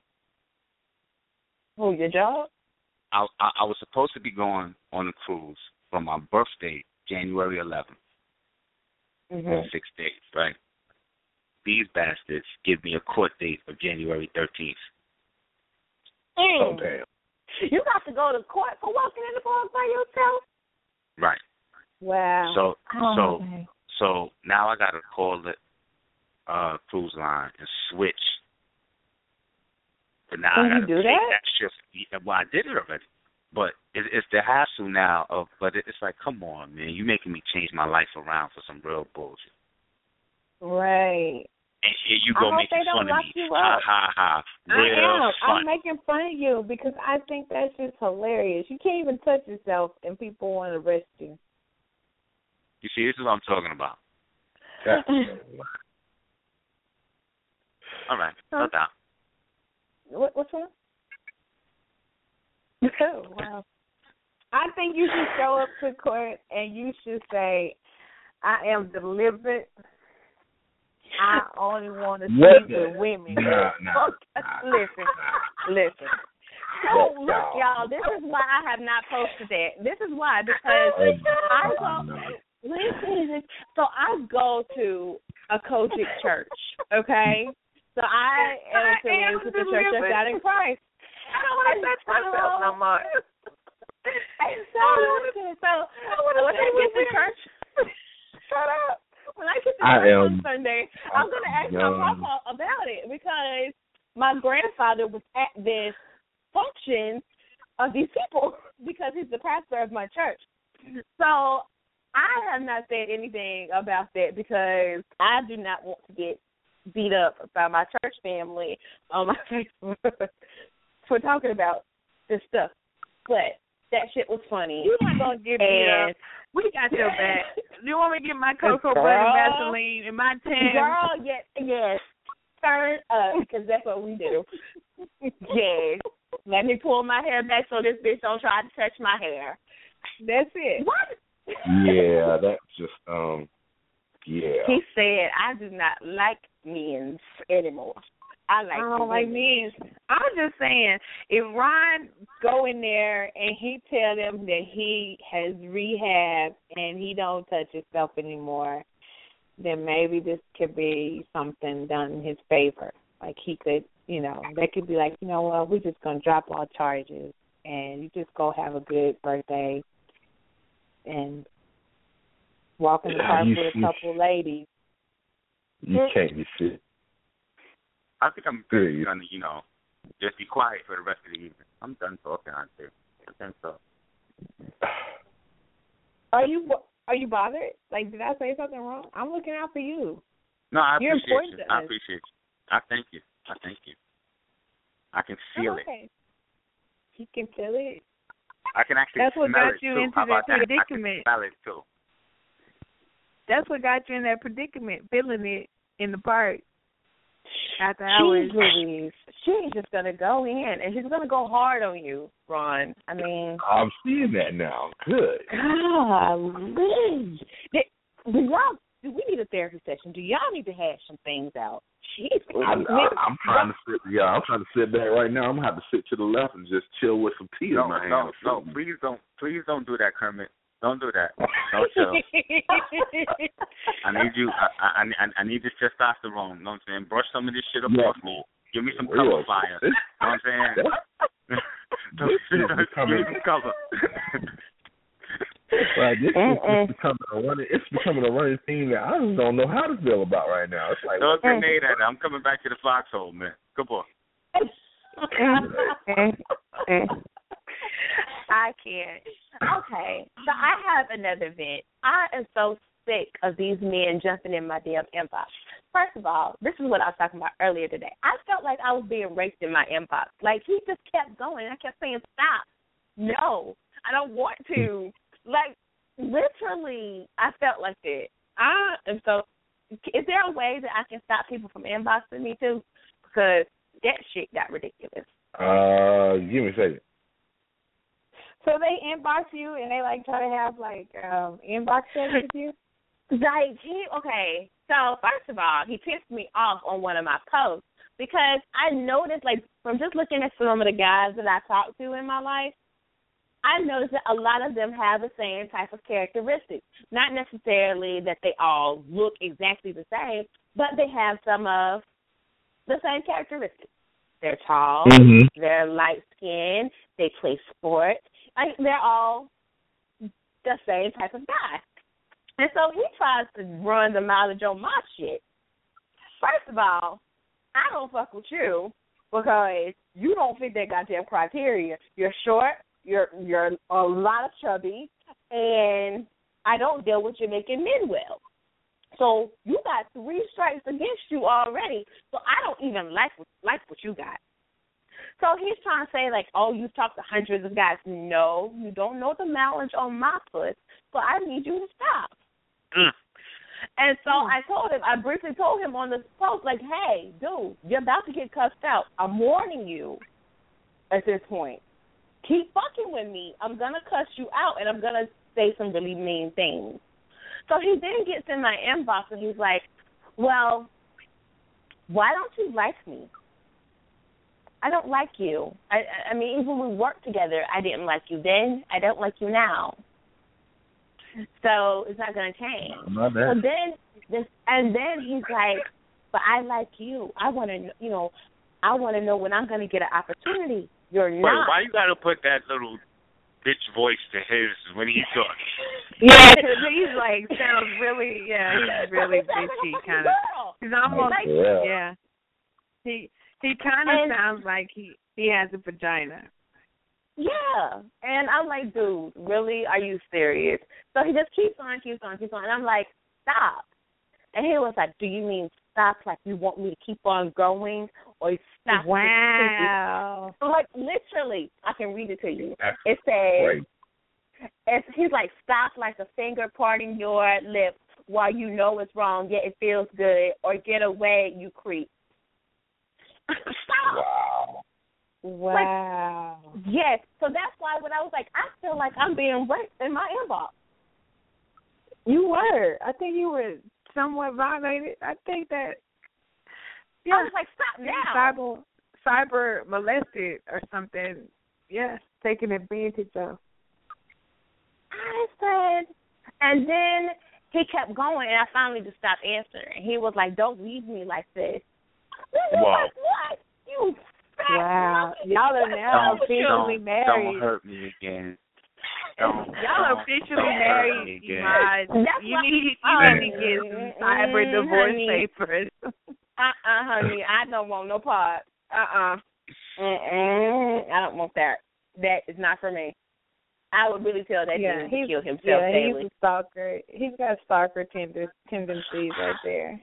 Oh, your job? I was supposed to be going on a cruise from my birthday, January 11th. Mm-hmm. 6 days, right? These bastards give me a court date of January 13th. Mm. Oh, damn. You got to go to court for walking in the park by yourself? Right. Wow. So now I got to call the cruise line and switch. But now I got to do that shift. Well, I did it already. But it's the hassle now. But it's like, come on, man. You're making me change my life around for some real bullshit. Right. And here you go making fun of me. Ha, ha, ha. I'm making fun of you because I think that shit's hilarious. You can't even touch yourself and people want to arrest you. You see, this is what I'm talking about. All right, no doubt. What's wrong? Oh, wow. I think you should show up to court and you should say, I am deliberate. I only want to sleep with women. Listen. Don't look, y'all. This is why I have not posted that. This is why, because I go to a Kojic church, okay? So I am affiliated with the Church of God in Christ. I don't want to touch myself no more. And so when I get to church, shut up. When I get to church on Sunday, I'm going to ask my papa about it because my grandfather was at this function of these people because he's the pastor of my church. So I have not said anything about that because I do not want to get beat up by my church family on my Facebook for talking about this stuff. But that shit was funny. You weren't going to get beat up. We got your back. You want me to get my cocoa butter Vaseline and my tan? Girl, yes. Turn up because that's what we do. Yes. Let me pull my hair back so this bitch don't try to touch my hair. That's it. What? Yeah, that's just, yeah. He said, I do not like men's anymore. I don't like men's. I'm just saying, if Ron go in there and he tell them that he has rehab and he don't touch himself anymore, then maybe this could be something done in his favor. Like he could, they could be like, you know what, we're just going to drop all charges and you just go have a good birthday and walk in the park with a couple ladies. You can't be shit. I think I'm good. You're gonna, you know, just be quiet for the rest of the evening. I'm done talking on this. I think so. Are you bothered? Like, did I say something wrong? I'm looking out for you. No, you're appreciate you. I appreciate you. I thank you. I thank you. I can feel it. You can feel it? I can actually smell it, too. That's what got you into that predicament. I can smell it, too. That's what got you in that predicament, feeling it in the park. After hours. She's just going to go in, and she's going to go hard on you, Ron. I mean. I'm seeing that now. Good. Golly. Do we need a therapy session? Do y'all need to hash some things out? Jesus. I'm trying to sit. Yeah, I'm trying to sit back right now. I'm gonna have to sit to the left and just chill with some tea in my hand. No, please don't do that, Kermit. Don't do that. Don't chill. I need you. I need this testosterone. You know what I'm saying? Brush some of this shit up off me. Give me some cover fire. You know what I'm saying? Give me some cover. Like, it's becoming a running theme that I don't know how to feel about right now. It's like, don't grenade at it. I'm coming back to the foxhole, man. Come on. I can't. Okay, so I have another vent. I am so sick of these men jumping in my damn inbox. First of all, this is what I was talking about earlier today. I felt like I was being raped in my inbox. Like, he just kept going. I kept saying, stop. No, I don't want to. Like, literally, I felt like that. I am so. Is there a way that I can stop people from inboxing me too? Because that shit got ridiculous. Give me a second. So they inbox you and they like try to have like inbox sex with you. Like, okay. So first of all, he pissed me off on one of my posts because I noticed, like, from just looking at some of the guys that I talked to in my life, I noticed that a lot of them have the same type of characteristics. Not necessarily that they all look exactly the same, but they have some of the same characteristics. They're tall, they're light-skinned, they play sports. Like, they're all the same type of guy. And so he tries to run the mileage on my shit. First of all, I don't fuck with you because you don't fit that goddamn criteria. You're short. You're a lot of chubby, and I don't deal with Jamaican men well. So you got 3 strikes against you already, so I don't even like what you got. So he's trying to say, like, oh, you've talked to hundreds of guys. No, you don't know the mileage on my foot, so I need you to stop. And so I briefly told him on this post, like, hey, dude, you're about to get cussed out. I'm warning you at this point. Keep fucking with me. I'm going to cuss you out, and I'm going to say some really mean things. So he then gets in my inbox, and he's like, well, why don't you like me? I don't like you. I mean, even when we worked together, I didn't like you then. I don't like you now. So it's not going to change. My bad. So then he's like, but I like you. I want to know when I'm going to get an opportunity. Why you gotta put that little bitch voice to his when he talks? Yeah, because he's like sounds really bitchy kind of. He's almost yeah. He kind of sounds like he has a vagina. Yeah, and I'm like, dude, really? Are you serious? So he just keeps on, and I'm like, stop. And he was like, do you mean stop, like you want me to keep on going, or stop? Wow. So, like, literally, I can read it to you. It says, he's like, stop like a finger parting your lips while you know it's wrong, yet it feels good, or get away, you creep. Stop. Wow. Like, yes. So that's why when I was like, I feel like I'm being raped in my inbox. You were. I think you were somewhat violated. I think that. Yeah. I was like, stop now. Cyber molested or something. Yeah, taking advantage of. I said, and then he kept going, and I finally just stopped answering. He was like, "Don't leave me like this." Wow. Like, what? You back. Wow. Y'all are now officially married. Don't hurt me again. Y'all officially married, Imad. You need to get some cyber divorce papers. Honey, I don't want no part. I don't want that. That is not for me. I would really tell that dude to kill himself daily. He's a stalker. He's got stalker tendencies right there.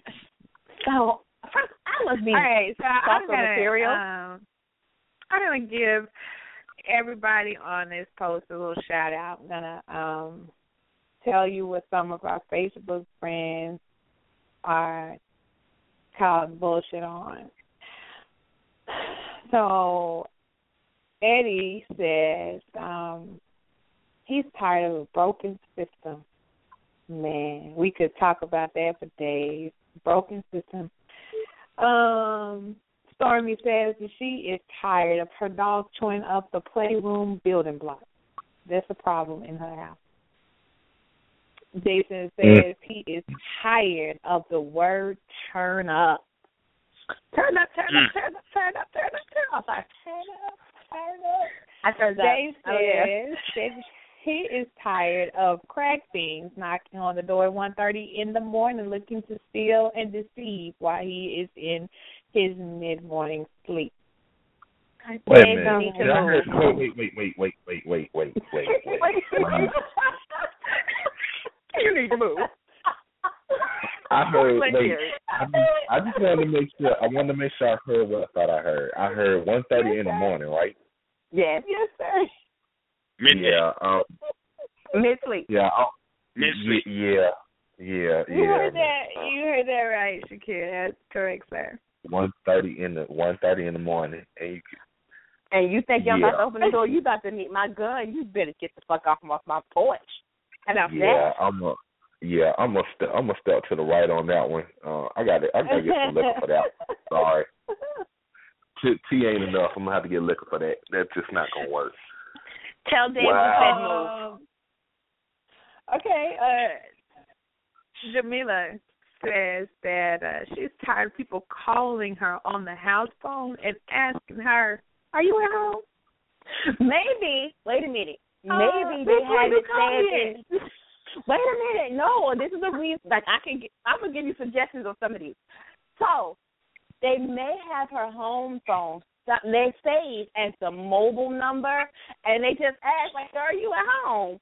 So first, I must be stalker material. I'm gonna give everybody on this post a little shout out. I'm gonna tell you what some of our Facebook friends are called bullshit on. So Eddie says he's tired of a broken system. Man, we could talk about that for days. Broken system. Stormy says that she is tired of her dog chewing up the playroom building blocks. That's a problem in her house. Jason says he is tired of the word turn up. Turn up, turn up, turn up, turn up, turn up, turn up. Turn up, turn up. I heard that. Jason says he is tired of crack fiends knocking on the door at 1:30 in the morning looking to steal and deceive while he is in his mid-morning sleep. Wait a minute. Wait. You need to move. I heard. I just wanted to make sure. I wanted to make sure I heard what I thought I heard. I heard 1:30 in the morning, right? Yes. Yes, sir. Midnight. Yeah. Midnight. Yeah. Midnight. Yeah. You heard that. You heard that right, Shakira. That's correct, sir. 1:30 in the 1:30 in the morning, and you think y'all about to open the door? You about to need my gun? You better get the fuck off my porch. And I'm a step to the right on that one. I gotta get some liquor for that. Sorry, T ain't enough. I'm gonna have to get liquor for that. That's just not gonna work. Tell David said move. Okay, Jamila says that she's tired of people calling her on the house phone and asking her, "Are you at home?" Maybe. Wait a minute. Maybe they haven't said that. Wait a minute. No, this is a reason. Like, I'm going to give you suggestions on some of these. So, they may have her home phone. They save as the mobile number, and they just ask, like, are you at home?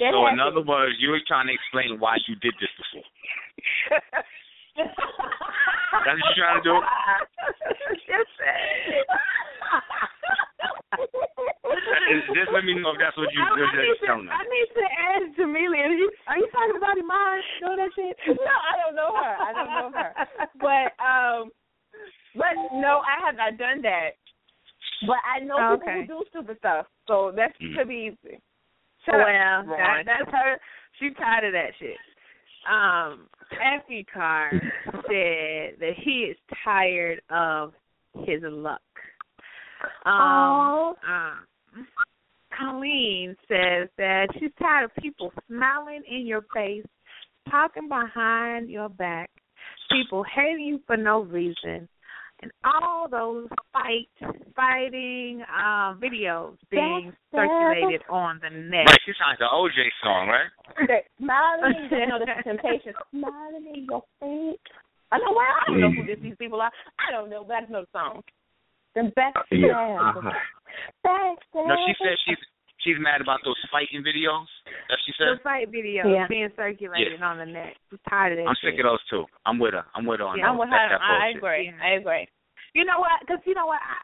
That so, in other words, you were trying to explain why you did this before. That's what you're trying to do? Just let me know if that's what you just telling me. I need to ask Jamila, are you talking about Iman? Know that shit? No, I don't know her. But no, I have not done that. But I know people who do stupid stuff, so that could be easy. That's her. She's tired of that shit. Effie Carr said that he is tired of his luck. Colleen says that she's tired of people smiling in your face, talking behind your back, people hating you for no reason, and all those fighting videos being circulated on the net. Right, she sounds like the OJ song, right? Smiling, the Temptations. Smiling in your face. I don't know who these people are. I don't know, but I just know the song. No, she said she's mad about those fighting videos. That she said. The fight videos being circulated on the net. She's tired of that. I'm sick of those too. I'm with her. I'm with her. I agree. Yeah. I agree. You know what? Because you know what? I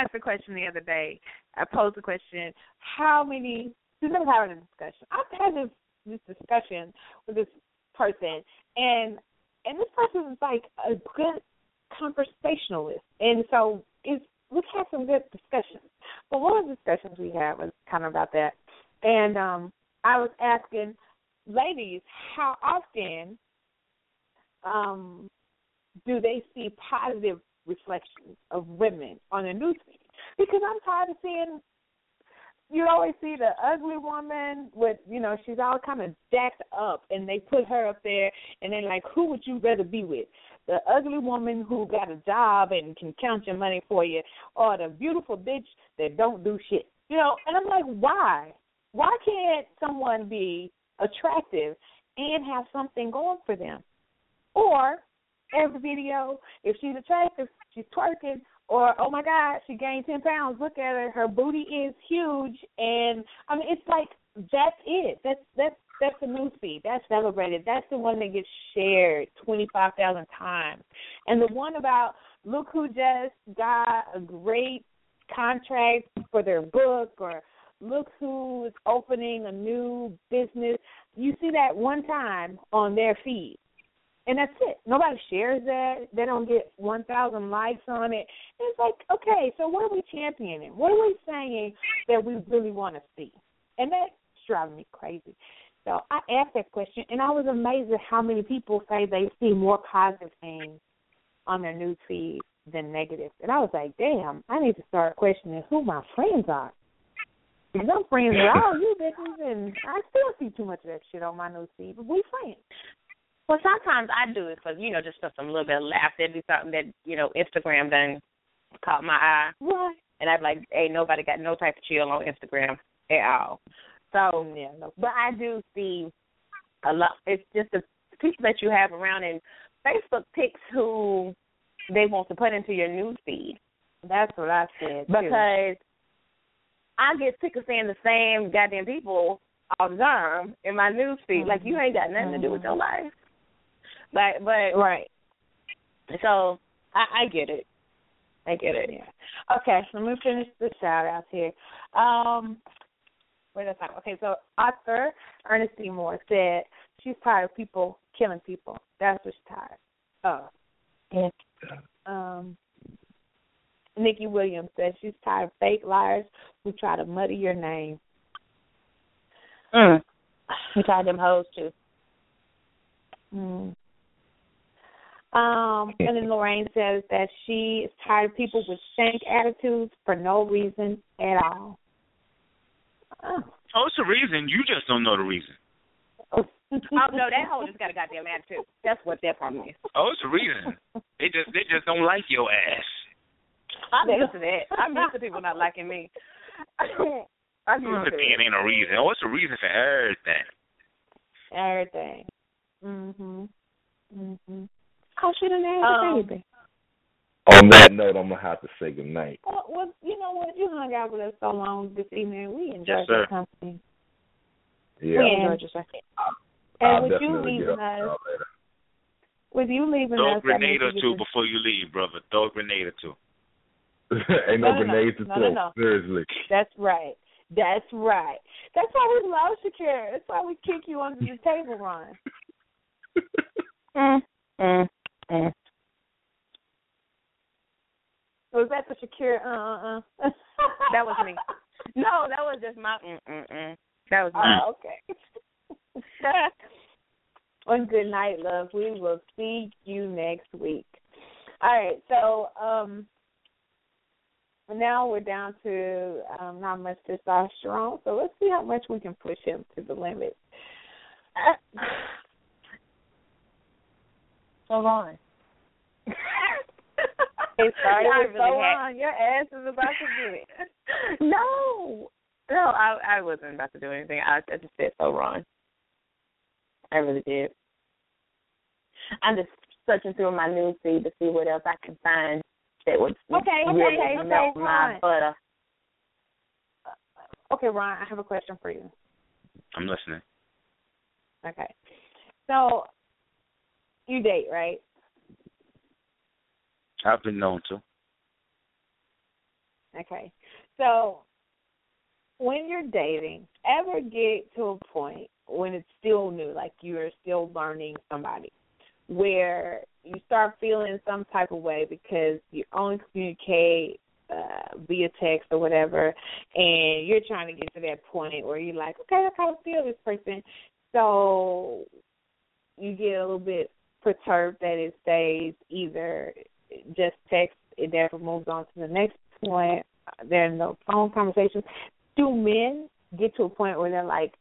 asked a question the other day. I posed the question: how many? We've been having a discussion. I've had this discussion with this person, and this person is like a good conversationalist, and so we've had some good discussions. But one of the discussions we had was kind of about that, and I was asking ladies how often do they see positive reflections of women on their newsfeed? Because I'm tired of seeing you always see the ugly woman with, she's all kind of jacked up, and they put her up there, and then like, who would you rather be with? the ugly woman who got a job and can count your money for you, or the beautiful bitch that don't do shit. You know, and I'm like, why? Why can't someone be attractive and have something going for them? Or every video, if she's attractive, she's twerking, or, oh, my God, she gained 10 pounds. Look at her. Her booty is huge. And, I mean, it's like that's it. That's the newsfeed. That's celebrated. That's the one that gets shared 25,000 times. And the one about look who just got a great contract for their book, or look who is opening a new business, you see that one time on their feed. And that's it. Nobody shares that. They don't get 1,000 likes on it. And it's like, okay, so what are we championing? What are we saying that we really want to see? And that's driving me crazy. So I asked that question, and I was amazed at how many people say they see more positive things on their news feed than negative. And I was like, damn, I need to start questioning who my friends are. Because I'm friends with all you bitches, and I still see too much of that shit on my news feed, but we friends. Well, sometimes I do it because, you know, just for some little bit of laugh. There'd be something that, you know, Instagram done caught my eye. What? And I'd be like, hey, nobody got no type of chill on Instagram at all. So, yeah, no. But I do see a lot. It's just the people that you have around, and Facebook picks who they want to put into your news feed. That's what I said, too. Because I get sick of seeing the same goddamn people all the time in my news feed. Mm-hmm. Like, you ain't got nothing to do with your life. But right. So I get it. I get it. Yeah. Okay, so let me finish the shout outs here. Wait a second. Okay, so author Ernest C. Moore said she's tired of people killing people. That's what she's tired of. Yeah. Nikki Williams says she's tired of fake liars who try to muddy your name. Mm. We tired them hoes too. Mm. And then Lorraine says that she is tired of people with shank attitudes for no reason at all. Oh, it's a reason. You just don't know the reason. Oh, no, that hoe just got a goddamn attitude. That's what that problem is. Oh, it's a reason. They just don't like your ass. I'm used to that. I'm used to people not liking me. I'm used to it. Ain't a reason. Oh, it's a reason for everything. Everything. Mm-hmm. Mm-hmm. I shouldn't have asked baby. On that note, I'm going to have to say good night. Well, you know what? You hung out with us so long this evening. We enjoyed your company. Yeah. We enjoyed your company. And with you leaving us, throw a grenade or two before you leave, brother. Throw a grenade or two. Ain't no grenades to throw. Seriously. That's right. That's right. That's why we love Shakira. That's why we kick you under the table, Ron. Was that the Shakira? That was me. No, that was just my. That was me. Okay. One good night, love. We will see you next week. All right. So now we're down to not much testosterone. So let's see how much we can push him to the limit. So long. It started with so long. Your ass is about to do it. No, I wasn't about to do anything. I just said so wrong. I really did. I'm just searching through my news feed to see what else I can find that would really melt my butter. Okay, Ron, I have a question for you. I'm listening. Okay. So, you date, right? I've been known to. Okay. So, when you're dating, ever get to a point when it's still new, like you're still learning somebody, where you start feeling some type of way because you only communicate via text or whatever, and you're trying to get to that point where you're like, okay, I kind of feel this person. So, you get a little bit perturbed that it stays either just text, it never moves on to the next point. There are no phone conversations. Do men get to a point where they're like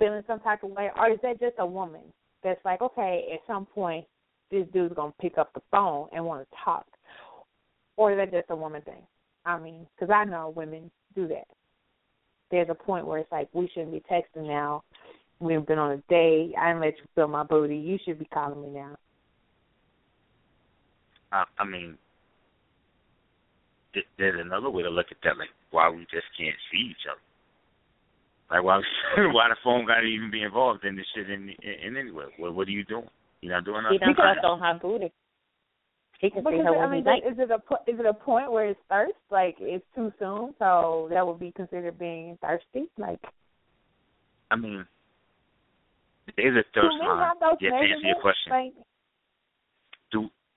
feeling some type of way, or is that just a woman that's like, okay, at some point this dude's going to pick up the phone and want to talk. Or is that just a woman thing? I mean, because I know women do that. There's a point where it's like, we shouldn't be texting now. We've been on a date. I didn't let you feel my booty. You should be calling me now. I mean, there's another way to look at that, like, why we just can't see each other. Like, why the phone got to even be involved in this shit in any way? Well, what are you doing? You're not doing nothing. He just don't have booty. He can see her when he likes. Is it a point where it's thirst? Like, it's too soon, so that would be considered being thirsty? Like, I mean, there's a thirst line. Yeah, to answer your question. Like,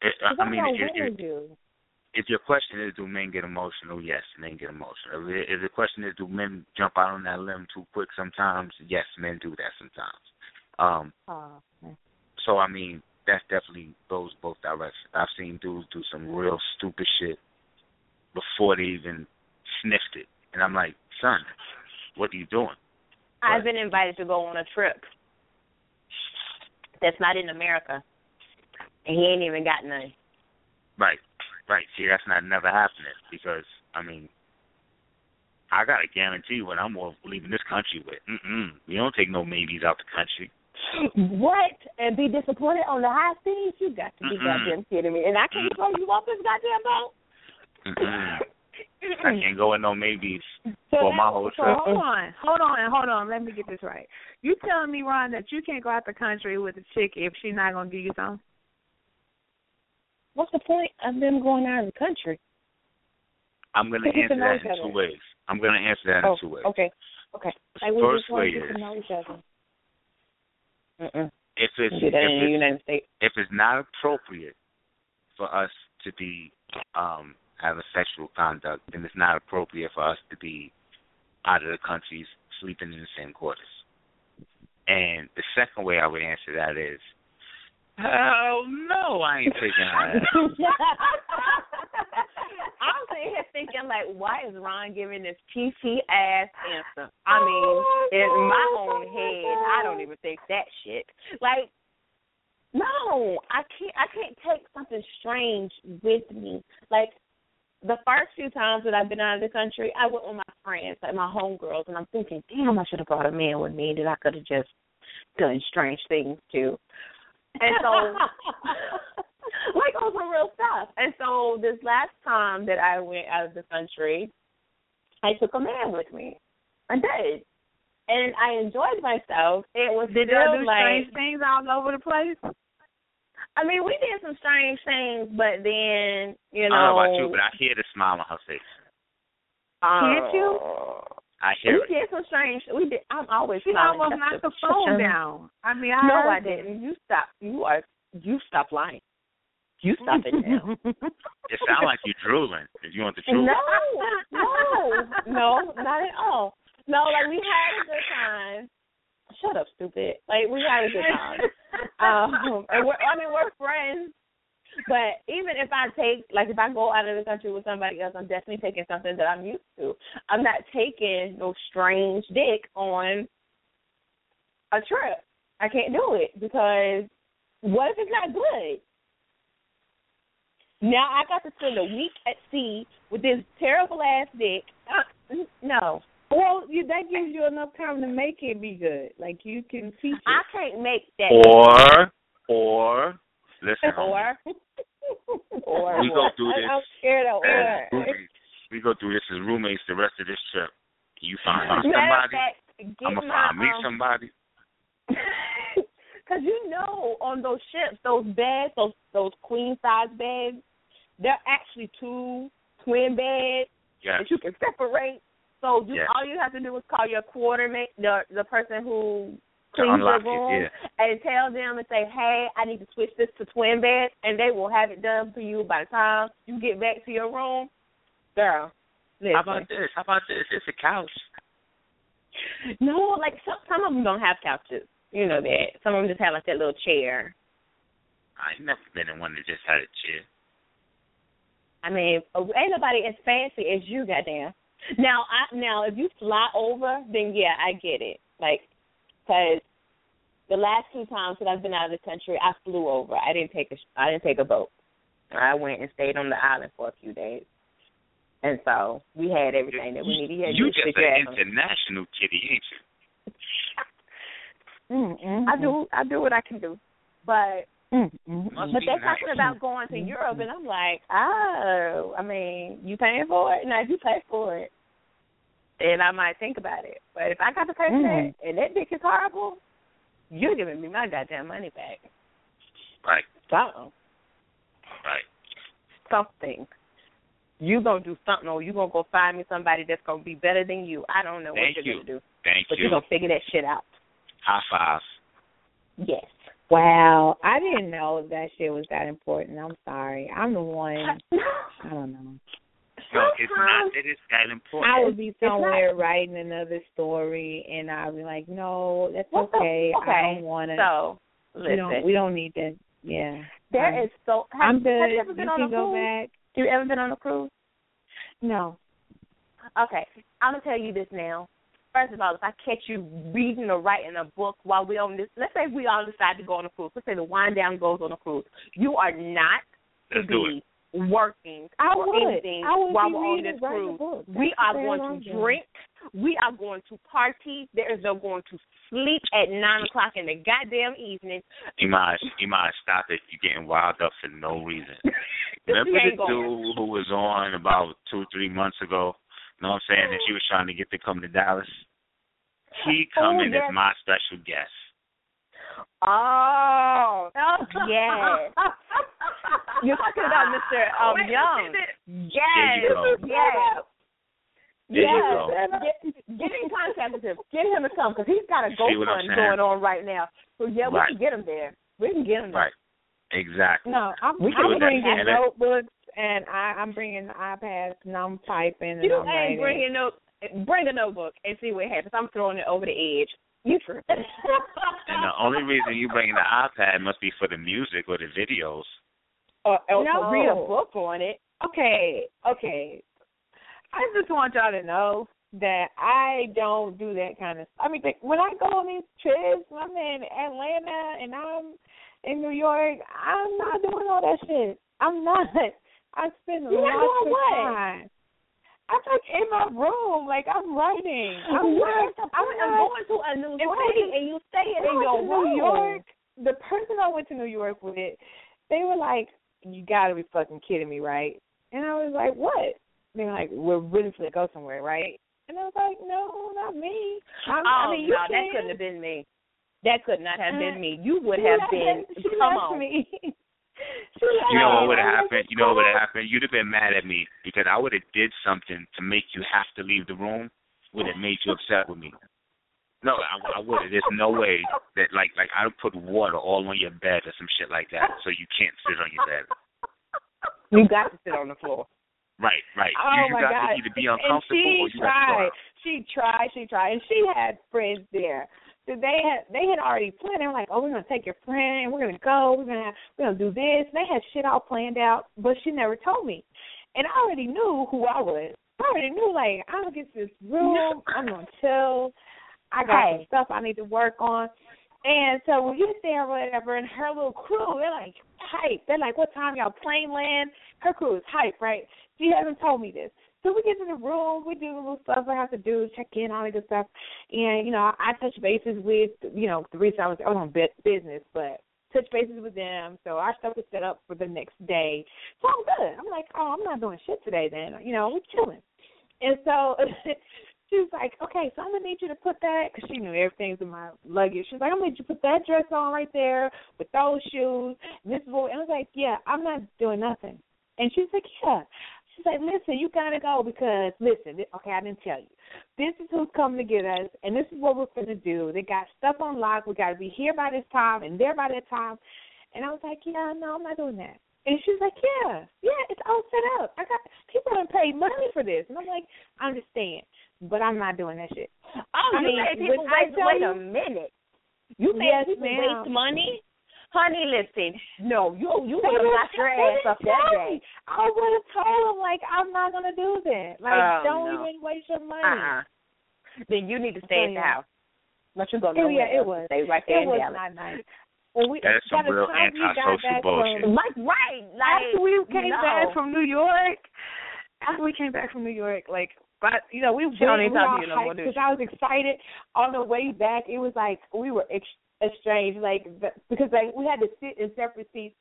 if your question is, do men get emotional? Yes, men get emotional. If the question is, do men jump out on that limb too quick sometimes? Yes, men do that sometimes. Okay. So, I mean, that definitely goes both directions. I've seen dudes do some real stupid shit before they even sniffed it. And I'm like, son, what are you doing? I've been invited to go on a trip that's not in America. And he ain't even got none. Right. See, that's not never happening because, I mean, I got to guarantee what I'm leaving this country with. We don't take no maybes out the country. What? And be disappointed on the high seas? You got to be goddamn kidding me. And I can't throw you off this goddamn boat? I can't go with no maybes for my whole trip. Hold on. Let me get this right. You telling me, Ron, that you can't go out the country with a chick if she's not going to give you something? What's the point of them going out of the country? I'm going to answer that in two ways. Okay. First way is, if it's not appropriate for us to be having sexual conduct, then it's not appropriate for us to be out of the countries sleeping in the same quarters. And the second way I would answer that is, hell no, I ain't taking her ass. I'm sitting here thinking, like, why is Ron giving this PT-ass answer? I mean, in my own head, I don't even think that shit. Like, no, I can't take something strange with me. Like, the first few times that I've been out of the country, I went with my friends, like my homegirls, and I'm thinking, damn, I should have brought a man with me that I could have just done strange things to. And so, like, on some real stuff. And so this last time that I went out of the country, I took a man with me. I did. And I enjoyed myself. It was did still do like strange things all over the place? I mean, we did some strange things, but then, you know. I don't know about you, but I hear the smile on her face. Can't you? I hear we it. Did some strange. We did. I'm always. She almost knocked the phone down. I mean, I didn't. You stop. You stop lying. You stop it now. It sounds like you're drooling. If you want the truth. No, not at all. No, like we had a good time. Shut up, stupid. Like we had a good time. And we're friends. But even if I take, like, if I go out of the country with somebody else, I'm definitely taking something that I'm used to. I'm not taking no strange dick on a trip. I can't do it because what if it's not good? Now I got to spend a week at sea with this terrible-ass dick. No. Well, that gives you enough time to make it be good. Like, you can teach it. I can't make that. Or. Listen, we go through this. I'm scared of we go through this as roommates the rest of this trip. You find somebody, I'm going to find me somebody. Because you know on those ships, those beds, those queen-size beds, they're actually two twin beds that you can separate. So all you have to do is call your quartermate, the person who... and tell them and say, hey, I need to switch this to twin beds, and they will have it done for you by the time you get back to your room. Girl, listen. How about this? It's a couch. No, like some of them don't have couches. You know that. Some of them just have like that little chair. I ain't never been in one that just had a chair. I mean, ain't nobody as fancy as you, goddamn. Now, if you fly over, then yeah, I get it. Like, because The last two times that I've been out of the country, I flew over. I didn't take a boat. I went and stayed on the island for a few days. And so we had everything that we needed. You just an international kitty, ain't you? Mm-hmm. I do what I can do. But they're talking about going to Europe, and I'm like, oh, I mean, you paying for it? Now, if you pay for it, then I might think about it. But if I got to pay for that, and that dick is horrible, you're giving me my goddamn money back. Right. So. Right. Something. You going to do something, or you going to go find me somebody that's going to be better than you. I don't know what you're going to do. But you're going to figure that shit out. High five. Yes. Wow. I didn't know that shit was that important. I'm sorry. I'm the one. I don't know. No, it's not that it's that important. I would be somewhere writing another story, and I'd be like, no, that's okay. I don't want to. So, listen. We don't need that. Yeah. There is so. I'm good. Have you ever been on a go back? You ever been on a cruise? No. Okay. I'm going to tell you this now. First of all, if I catch you reading or writing a book while we're on this, let's say we all decide to go on a cruise. Let's say the wind down goes on a cruise. You are not to be working or anything while we're on this cruise. We are going to drink. We are going to party. There is no going to sleep at 9 o'clock in the goddamn evening. Imaj, stop it. You're getting wild up for no reason. Remember the dude who was on about 2-3 months ago? You know what I'm saying? That she was trying to get to come to Dallas. He coming as my special guest. Oh, yes. You're talking about Mr. Young. Yes. Get in contact with him. Get him to come because he's got a GoFundMe going on right now. So, yeah, we can get him there. Right. Exactly. No, I'm bringing notebooks and I'm bringing iPads and I'm typing. And you I'm ain't bringing no. Bring a notebook and see what happens. I'm throwing it over the edge. You true. And the only reason you bringing the iPad must be for the music or the videos. Or read a book on it. Okay. I just want y'all to know that I don't do that kind of stuff. I mean, when I go on these trips, when I'm in Atlanta and I'm in New York, I'm not doing all that shit. I'm not. I spend lots of time. I'm like in my room, like I'm writing. I'm going to a new city and you stay in your room. New York. The person I went to New York with, they were like, "You gotta be fucking kidding me, right?" And I was like, "What?" They were like, "We're really gonna go somewhere, right?" And I was like, "No, not me." That couldn't have been me. That could not have been me. You would have been. Come on. Me. You know what would have happened? You know what would have happened? You'd have been mad at me because I would have did something to make you have to leave the room. Would have made you upset with me. No, I would have. There's no way that like I would put water all on your bed or some shit like that, so you can't sit on your bed. You got to sit on the floor. Right. Oh, you got to either be uncomfortable or you got to go. She tried, and she had friends there. So they had already planned. They were like, "Oh, we're gonna take your friend. We're gonna go. We're gonna do this." And they had shit all planned out, but she never told me. And I already knew who I was. I already knew, like, I'm gonna get to this room. I'm gonna chill. I got some stuff I need to work on. And so when you there or whatever, and her little crew, they're like hype. They're like, "What time y'all plane land?" Her crew is hype, right? She hasn't told me this. So we get to the room, we do the little stuff I have to do, check in, all that good stuff. And, you know, I touch bases with, you know, the reason I was on business, but touch bases with them. So our stuff is set up for the next day. So I'm good. I'm like, "Oh, I'm not doing shit today then. You know, we're chilling." And so she was like, "Okay, so I'm going to need you to put that," because she knew everything's in my luggage. She was like, "I'm going to need you to put that dress on right there with those shoes." And this boy, and I was like, "Yeah, I'm not doing nothing." And she was like, "Yeah." She's like, "Listen, you got to go because, listen, okay, I didn't tell you. This is who's coming to get us, and this is what we're going to do. They got stuff on lock. We got to be here by this time and there by that time." And I was like, "Yeah, no, I'm not doing that." And she was like, Yeah, it's all set up. I got people done paid money for this." And I'm like, "I understand, but I'm not doing that shit." Wait a minute. You made people waste money? Honey, listen. No, you would have got your ass up that day. I would have told him, like, "I'm not gonna do that. Like, don't even waste your money." Then you need to stay at the house. But you're going to know stay right there. It was not nice. That's some real antisocial bullshit. After we came back from New York, but, you know, we were all hyped because I was excited. On the way back, it was like we were estranged, like, because like we had to sit in separate seats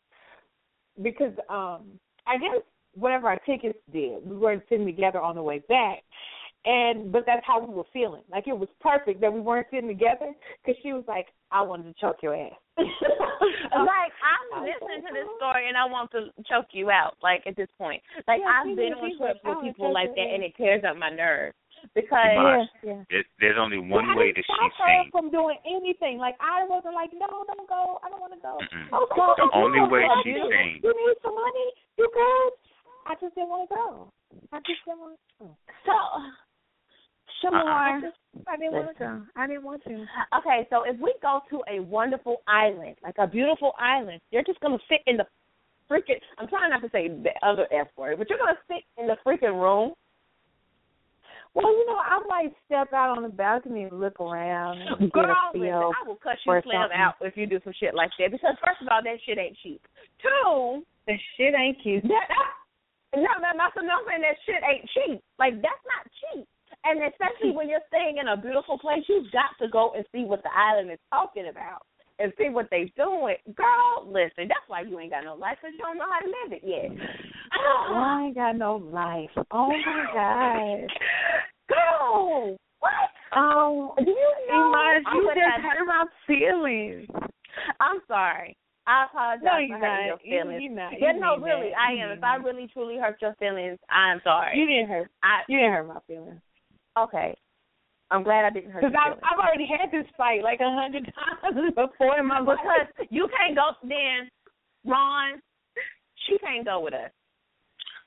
because I guess whatever our tickets did, we weren't sitting together on the way back. But that's how we were feeling. Like, it was perfect that we weren't sitting together because she was like, I wanted to choke your ass. Like, I'm listening to this story and I want to choke you out, like, at this point. Like, yeah, I've been on trips with people like that and it tears up my nerves. Because there's only one way to stop her from doing anything. Like, I wasn't like, no, don't go. I don't want to go. Okay, the only way she's saying, you need some money? You guys? I just didn't want to go. So... I didn't want to. Okay, so if we go to a wonderful island, like a beautiful island, you're just going to sit in the freaking, I'm trying not to say the other F word, but you're going to sit in the freaking room. Well, you know, I might step out on the balcony and look around. And girl, listen, I will cut you slam out if you do some shit like that, because first of all, that shit ain't cheap. Two, that shit ain't cheap. No, that shit ain't cheap. Like, that's not cheap. And especially when you're staying in a beautiful place, you've got to go and see what the island is talking about and see what they're doing. Girl, listen, that's why you ain't got no life, because you don't know how to live it yet. I ain't got no life. Oh, my God. Girl, what? Do you know? Imagine, you just hurt my feelings. I'm sorry. I apologize for hurting your feelings. Really, I am. If I really, truly hurt your feelings, I'm sorry. You didn't hurt my feelings. Okay. I'm glad I didn't hurt you. Because I've already had this fight like 100 times before in my life. Because you can't go, then, Ron, she can't go with us.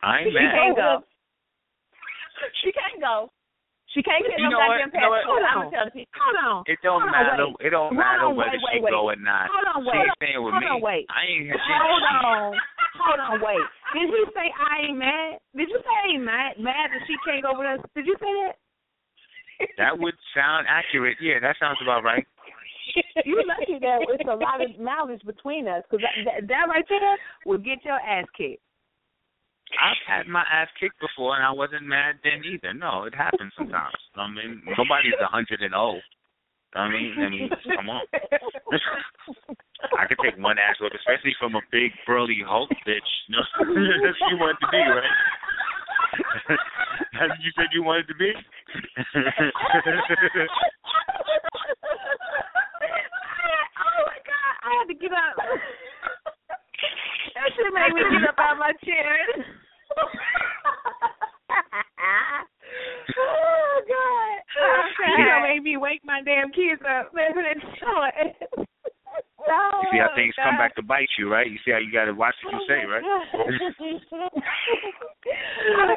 She can't go. She can't get no goddamn passport. Hold on. It don't matter. Wait. It don't matter whether she go or not. She ain't staying with me. Hold on, wait. Did you say I ain't mad? Did you say I ain't mad that she can't go with us? Did you say that? That would sound accurate. Yeah, that sounds about right. You're lucky that it's a lot of mileage between us, because that right there will get your ass kicked. I've had my ass kicked before, and I wasn't mad then either. No, it happens sometimes. I mean, nobody's 100-0. I mean, come on. I could take one ass whoop, especially from a big, burly Hulk bitch. No, that's what you wanted to be, right? That's what you said you wanted to be? Oh, my God. I had to get up. That shit made me get up out of my chair. Oh, God. That made me wake my damn kids up. You see how things come back to bite you, right? You see how you got to watch what you say, right?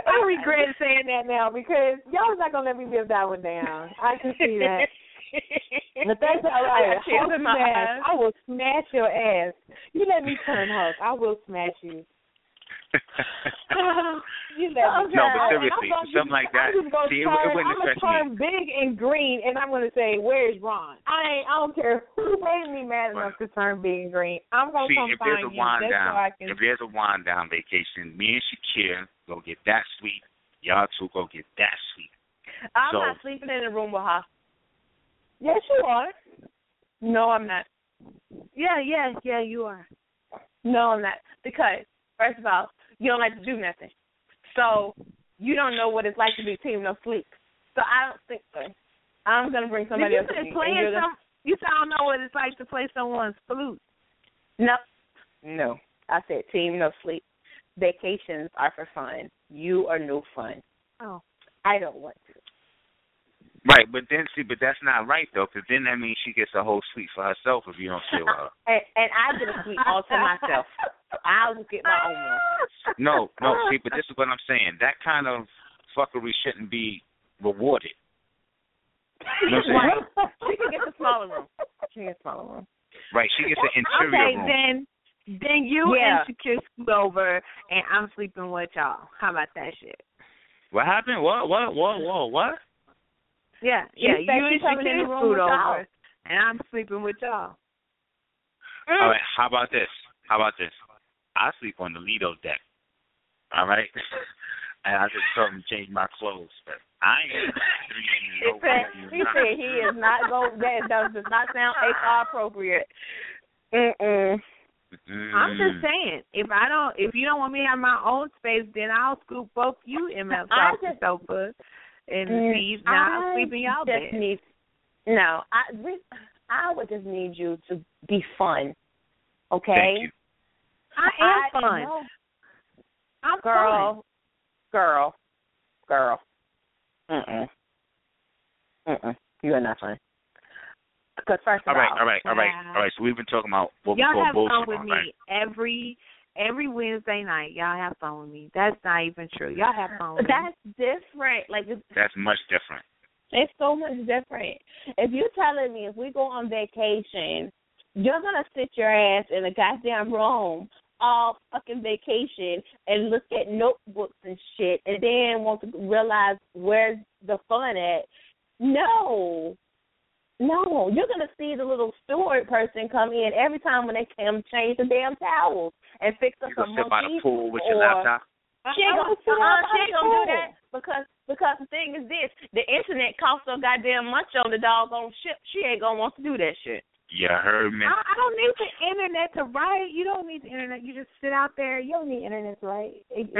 I regret saying that now, because y'all's not going to let me live that one down. I can see that. But that's all right. I will smash your ass. You let me turn Hulk. I will smash you. But seriously, something like that. I'm going to turn big and green, and I'm going to say, where's Ron? I don't care who made me mad enough to turn big and green. I'm going to come find you. If there's a wind down vacation, me and Shakira go get that suite. Y'all two go get that suite. I'm not sleeping in the room with her. Yes, you are. No, I'm not. Yeah, you are. No, I'm not. Because, first of all, you don't like to do nothing. So, you don't know what it's like to be team no sleep. So, I don't think so. I'm going to bring somebody else to me. You said I don't know what it's like to play someone's flute. No. I said team no sleep. Vacations are for fun. You are no fun. Oh. I don't want to. Right, but that's not right, though, because then that means she gets a whole suite for herself if you don't sit with her. And I get a suite all to myself. I'll look at my own one. No, see, but this is what I'm saying. That kind of fuckery shouldn't be rewarded. You know what I'm saying? She can get the smaller room. Right, she gets an interior room. Then you and Shakira scoot over, and I'm sleeping with y'all. How about that shit? What happened? What? Yeah, you and Shakira scoot over. and I'm sleeping with y'all. Mm. All right, how about this? I sleep on the Lido deck. All right? And I just told him to change my clothes. But I ain't 3 years old. He said he is not going. That does not sound HR appropriate. Mm-mm. Mm. I'm just saying, if you don't want me to have my own space, then I'll scoop both you MFs off the sofa and see. Now I'm sleeping y'all bed. I would just need you to be fun, okay? Thank you. I am fun. I'm girl. You are not fun. Because all right. So we've been talking about what y'all we call bullshit. Y'all have fun with me every Wednesday night. Y'all have fun with me. That's not even true. Y'all have fun with me. That's different. That's much different. It's so much different. If you're telling me if we go on vacation, you're going to sit your ass in a goddamn room all fucking vacation and look at notebooks and shit and then want to realize where's the fun at. No, you're going to see the little steward person come in every time when they come change the damn towels and fix up some monkeys. You sit by the pool with your laptop? She ain't going to do that because the thing is this, the internet costs so goddamn much on the doggone ship. She ain't going to want to do that shit. Yeah, her man. I don't need the internet to write. You don't need the internet. You just sit out there. You don't need internet to write. If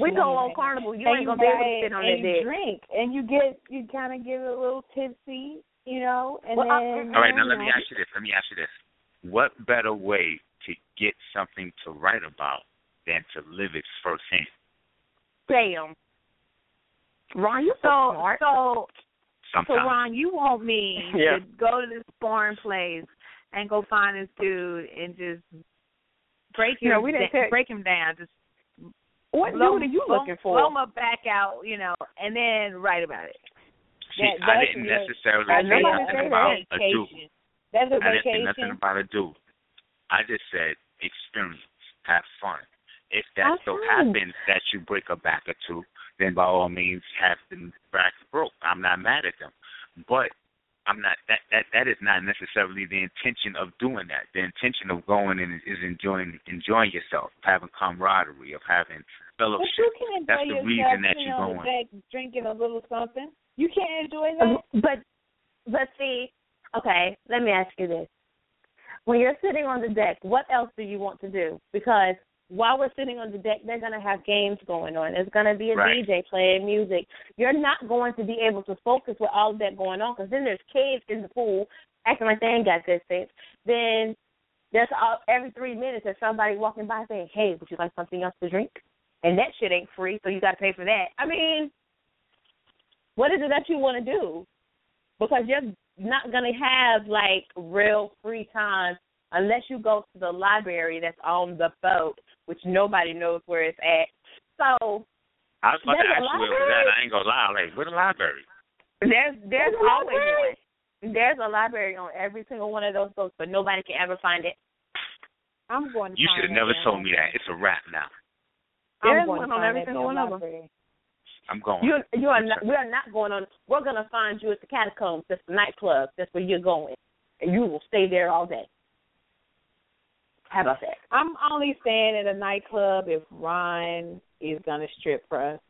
we go on Carnival, you ain't going to be able to sit on that dick. And you drink, and you kind of get a little tipsy. You know, and all right, now let me ask you this. What better way to get something to write about than to live it firsthand? Damn. Ron, you so Ron, you want me to go to this foreign place and go find this dude and just break him down, just what dude are you looking for? Blow my back out, and then write about it. I didn't necessarily say nothing about a dude. That's a vacation. I didn't say nothing about a dude. I just said experience, have fun. If that so happens that you break a back or two, then by all means have the back broke. I'm not mad at them, but I'm not. That is not necessarily the intention of doing that. The intention of going and is enjoying yourself, having camaraderie, of having fellowship. But you can enjoy that's the reason that you're going. Drinking a little something. You can't enjoy that? But see, okay, let me ask you this. When you're sitting on the deck, what else do you want to do? Because while we're sitting on the deck, they're going to have games going on. There's going to be a DJ playing music. You're not going to be able to focus with all of that going on because then there's kids in the pool acting like they ain't got good sense. Then there's every 3 minutes there's somebody walking by saying, hey, would you like something else to drink? And that shit ain't free, so you got to pay for that. I mean, what is it that you want to do? Because you're not going to have, real free time unless you go to the library that's on the boat, which nobody knows where it's at. So I was about to ask you over that. I ain't going to lie. Where's the library? There's always one. There's a library on every single one of those boats, but nobody can ever find it. I'm going to find it. You should have never told me that. It's a wrap now. There's one on every single one of them. I'm going. You are not, we are not going on. We're going to find you at the Catacombs. That's the nightclub. That's where you're going. And you will stay there all day. How about that? I'm only staying at a nightclub if Ron is going to strip for us.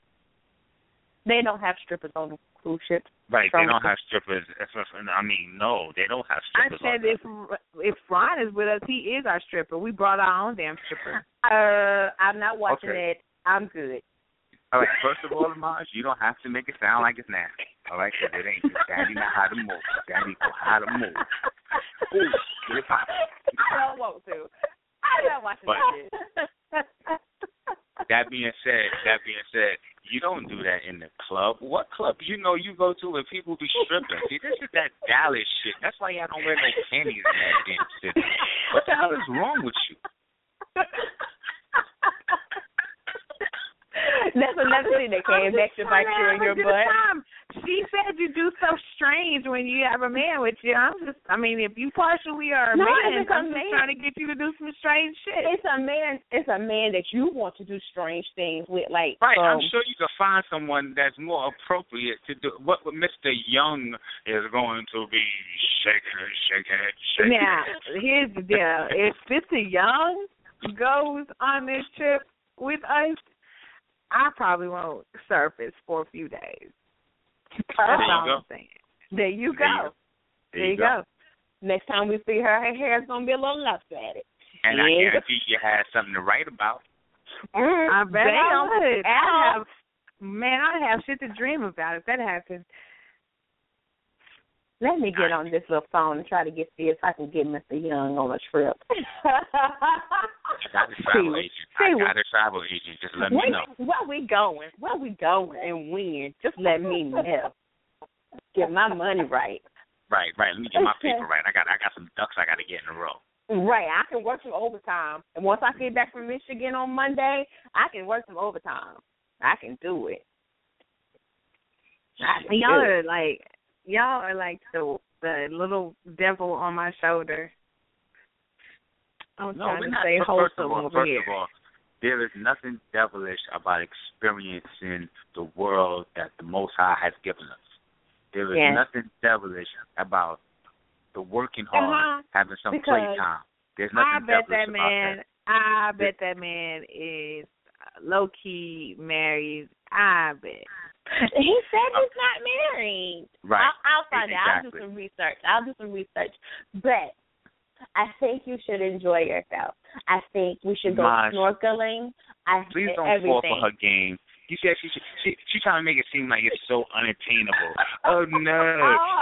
They don't have strippers on the cruise ship. Right, they don't have strippers. No, they don't have strippers. I said if Ron is with us, he is our stripper. We brought our own damn stripper. I'm not watching it. I'm good. All right, first of all, Amaj, you don't have to make it sound like it's nasty. All right, because it ain't. Daddy know how to move. Daddy know how to move. Ooh, get it poppin'. I don't want to. I'm not watching that shit. That being said, you don't do that in the club. What club? You know you go to and people be stripping. See, this is that Dallas shit. That's why y'all don't wear no panties in that damn city. What the hell is wrong with you? That's another thing that came back to bite you in your butt. she said you do so strange when you have a man with you. If you partially are a man, I'm just trying to get you to do some strange shit. It's a man that you want to do strange things with, like. Right, I'm sure you can find someone that's more appropriate to do. What Mr. Young is going to be shaking. Now, here's the deal. If Mr. Young goes on this trip with us, I probably won't surface for a few days. That's all I'm saying. There you go. There you go. Next time we see her hair's going to be a little lopsided. And I guarantee you had something to write about. I bet I would. I'd have shit to dream about if that happened. Let me get on this little phone and try to see if I can get Mr. Young on a trip. I got a travel agent. Just let me know. Where we going and when? Just let me know. Get my money right. Right. Let me get my paper right. I got some ducks I got to get in a row. Right. I can work some overtime. And once I get back from Michigan on Monday, I can work some overtime. I can do it. Y'all are like the little devil on my shoulder. I'm trying to stay wholesome over here. First of all, there is nothing devilish about experiencing the world that the Most High has given us. There is nothing devilish about the working hard, having some playtime. There's nothing devilish about that. I bet that man is low-key married. I bet. He said he's not married. Right. I'll find out. I'll do some research. But I think you should enjoy yourself. I think we should go snorkeling. Please don't fall for her game. You said she's trying to make it seem like it's so unattainable. Oh, no.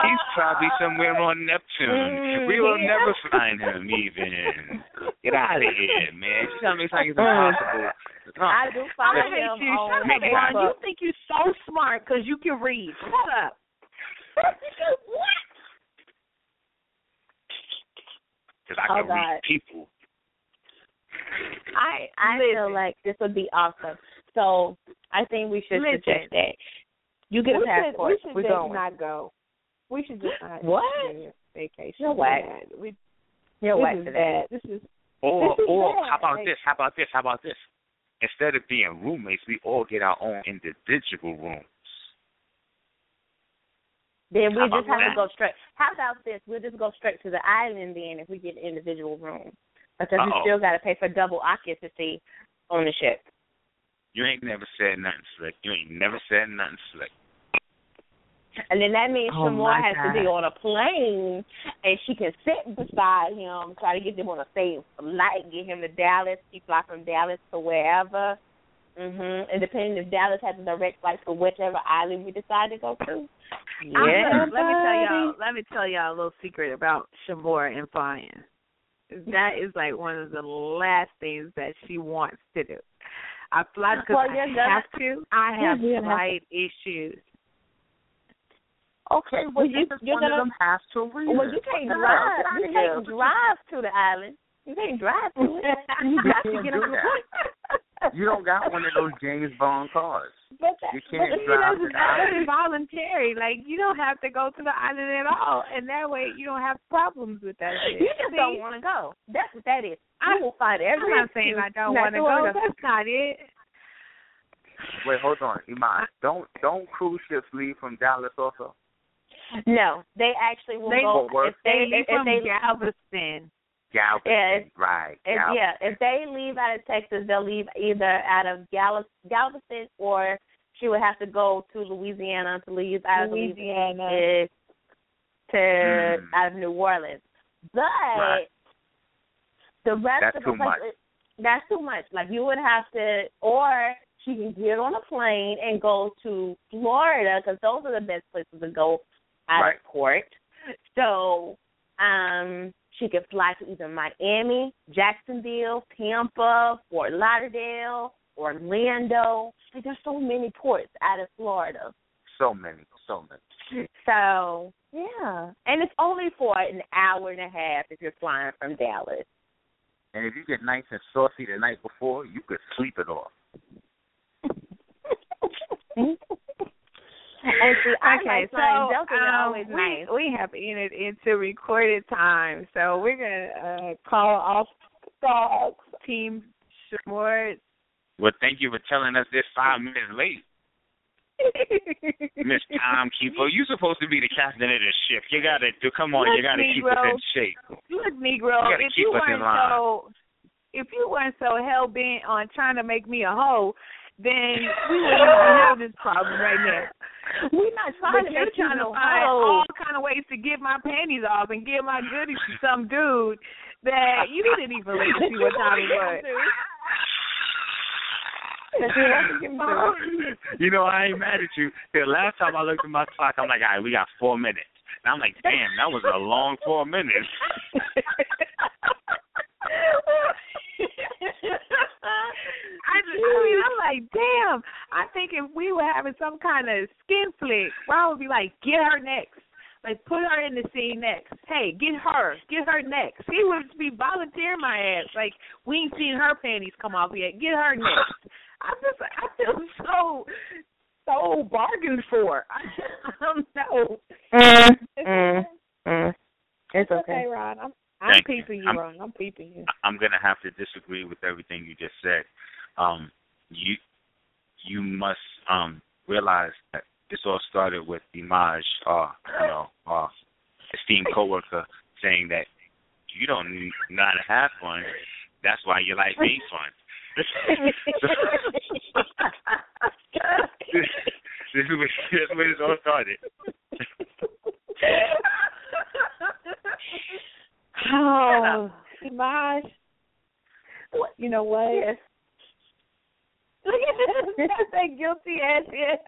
He's probably somewhere on Neptune. We will never find him even. Get out of here, man. She's trying to make it like it's impossible. I do follow him on Facebook. You think you're so smart because you can read. Shut up. What? Because I can read people. I feel like this would be awesome. So I think we should suggest that. You get a passport. We should just not go. We should just not go vacation. You're whack. You're whack for that. How about this? Instead of being roommates, we all get our own individual rooms. Then we just have to go straight. How about this? We'll just go straight to the island then if we get an individual room. Because we still got to pay for double occupancy on the ship. You ain't never said nothing slick. And then that means Shamar has to be on a plane, and she can sit beside him, try to get them on a safe flight, get him to Dallas. She fly from Dallas to wherever. Mm-hmm. And depending if Dallas has a direct flight to whichever island we decide to go to. Yeah. Let me tell y'all a little secret about Shamar and flying. That is like one of the last things that she wants to do. I fly because I have flight issues. Okay, well, you're gonna have to read. Well, you can't drive. You can't drive to the island. You can't drive to it. You got to get on the plane. You don't got one of those James Bond cars. But you can't drive to the island. It's voluntary. Like, you don't have to go to the island at all, and that way you don't have problems with that shit. You just don't want to go. That's what that is. I'm not saying I don't want to go. That's not it. Wait, hold on, Iman. Don't cruise ships leave from Dallas also? No, they actually will go. If they leave from Galveston. Galveston. Yeah, if they leave out of Texas, they'll leave either out of Galveston or she would have to go to Louisiana to leave out of Louisiana to out of New Orleans. But the rest of the place, that's too much. Like you would have to, or she can get on a plane and go to Florida because those are the best places to go out of port. So she could fly to either Miami, Jacksonville, Tampa, Fort Lauderdale, Orlando. Like, there's so many ports out of Florida. So many. So, yeah. And it's only for an hour and a half if you're flying from Dallas. And if you get nice and saucy the night before, you could sleep it off. Okay, so we have entered into recorded time, so we're going to call off Team Schwartz. Well, thank you for telling us this 5 minutes late, Miss Timekeeper. You supposed to be the captain of the ship. You got to come on. You got to keep us in shape. Look, Negro, you if you weren't so hell bent on trying to make me a hoe, then we wouldn't even have this problem right now. We're not trying to make you a hoe. All kind of ways to get my panties off and give my goodies to some dude that you didn't even let me see what time it was. You know, I ain't mad at you. The last time I looked at my clock, I'm like, all right, we got 4 minutes. And I'm like, damn, that was a long 4 minutes. I'm like, damn, I think if we were having some kind of skin flick, I would be like, get her next. Like, put her in the scene next. Hey, get her next. He would be volunteering my ass. Like, we ain't seen her panties come off yet. Get her next. I feel so bargained for. I don't know. It's okay, Ron. I'm peeping you, Ron. I'm peeping you. I'm gonna have to disagree with everything you just said. You must realize that this all started with Imaj, esteemed coworker, saying that you don't need not to have fun. That's why you like being fun. This is where it all started. Oh, Maj, you know what? Yes. Look at this. That's a guilty ass. Yes.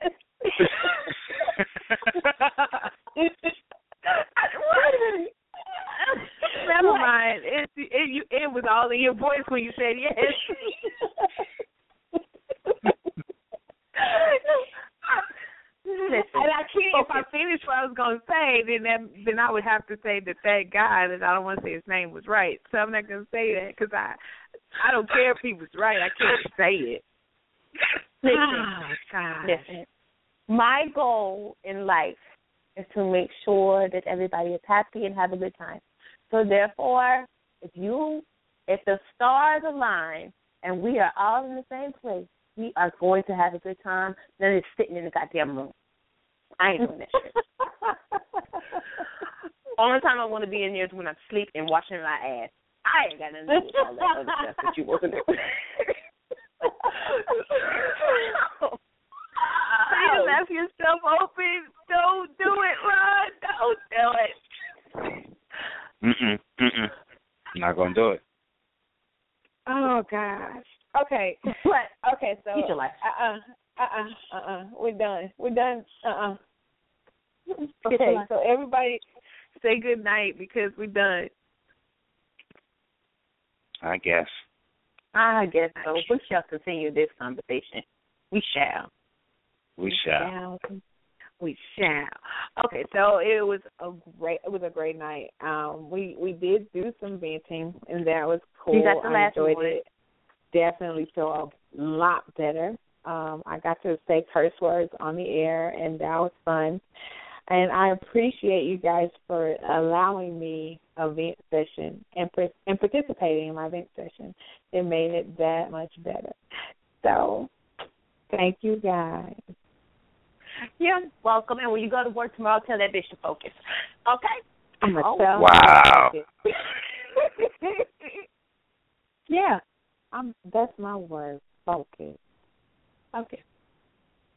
Never mind. It was all in your voice when you said yes. And I can't. If I finish what I was gonna say, then I would have to say that guy, that I don't want to say his name, was right. So I'm not gonna say that because I don't care if he was right. I can't say it. Listen. My goal in life is to make sure that everybody is happy and have a good time. So therefore, if the stars align and we are all in the same place, we are going to have a good time. Then it's sitting in the goddamn room. I ain't doing that shit. Only time I want to be in there is when I'm asleep and washing my ass. I ain't got nothing to do with all that other stuff that you wasn't doing. You left yourself open. Don't do it, Ron. Don't do it. Not gonna do it. Oh gosh. Okay. What? Okay. So. Eat your life. We're done. Okay. So everybody, say good night because we're done. I guess so. We shall continue this conversation. We shall. Okay, so it was a great night. We did do some venting, and that was cool. You got the last one. I enjoyed it. Definitely feel a lot better. I got to say curse words on the air, and that was fun. And I appreciate you guys for allowing me a vent session and participating in my vent session. It made it that much better. So thank you, guys. You're welcome. And when you go to work tomorrow, tell that bitch to focus. Okay? Wow. Yeah. That's my word, focus. Okay.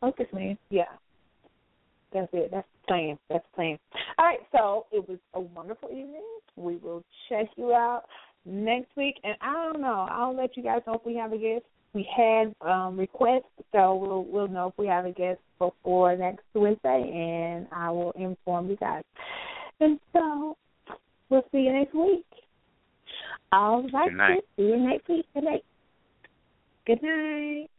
Focus, man. Yeah. That's it. That's plain. All right, so it was a wonderful evening. We will check you out next week. And I don't know. I'll let you guys know if we have a guest. We had requests, so we'll know if we have a guest before next Wednesday, and I will inform you guys. And so we'll see you next week. All right. Good night. See you next week. Good night. Good night.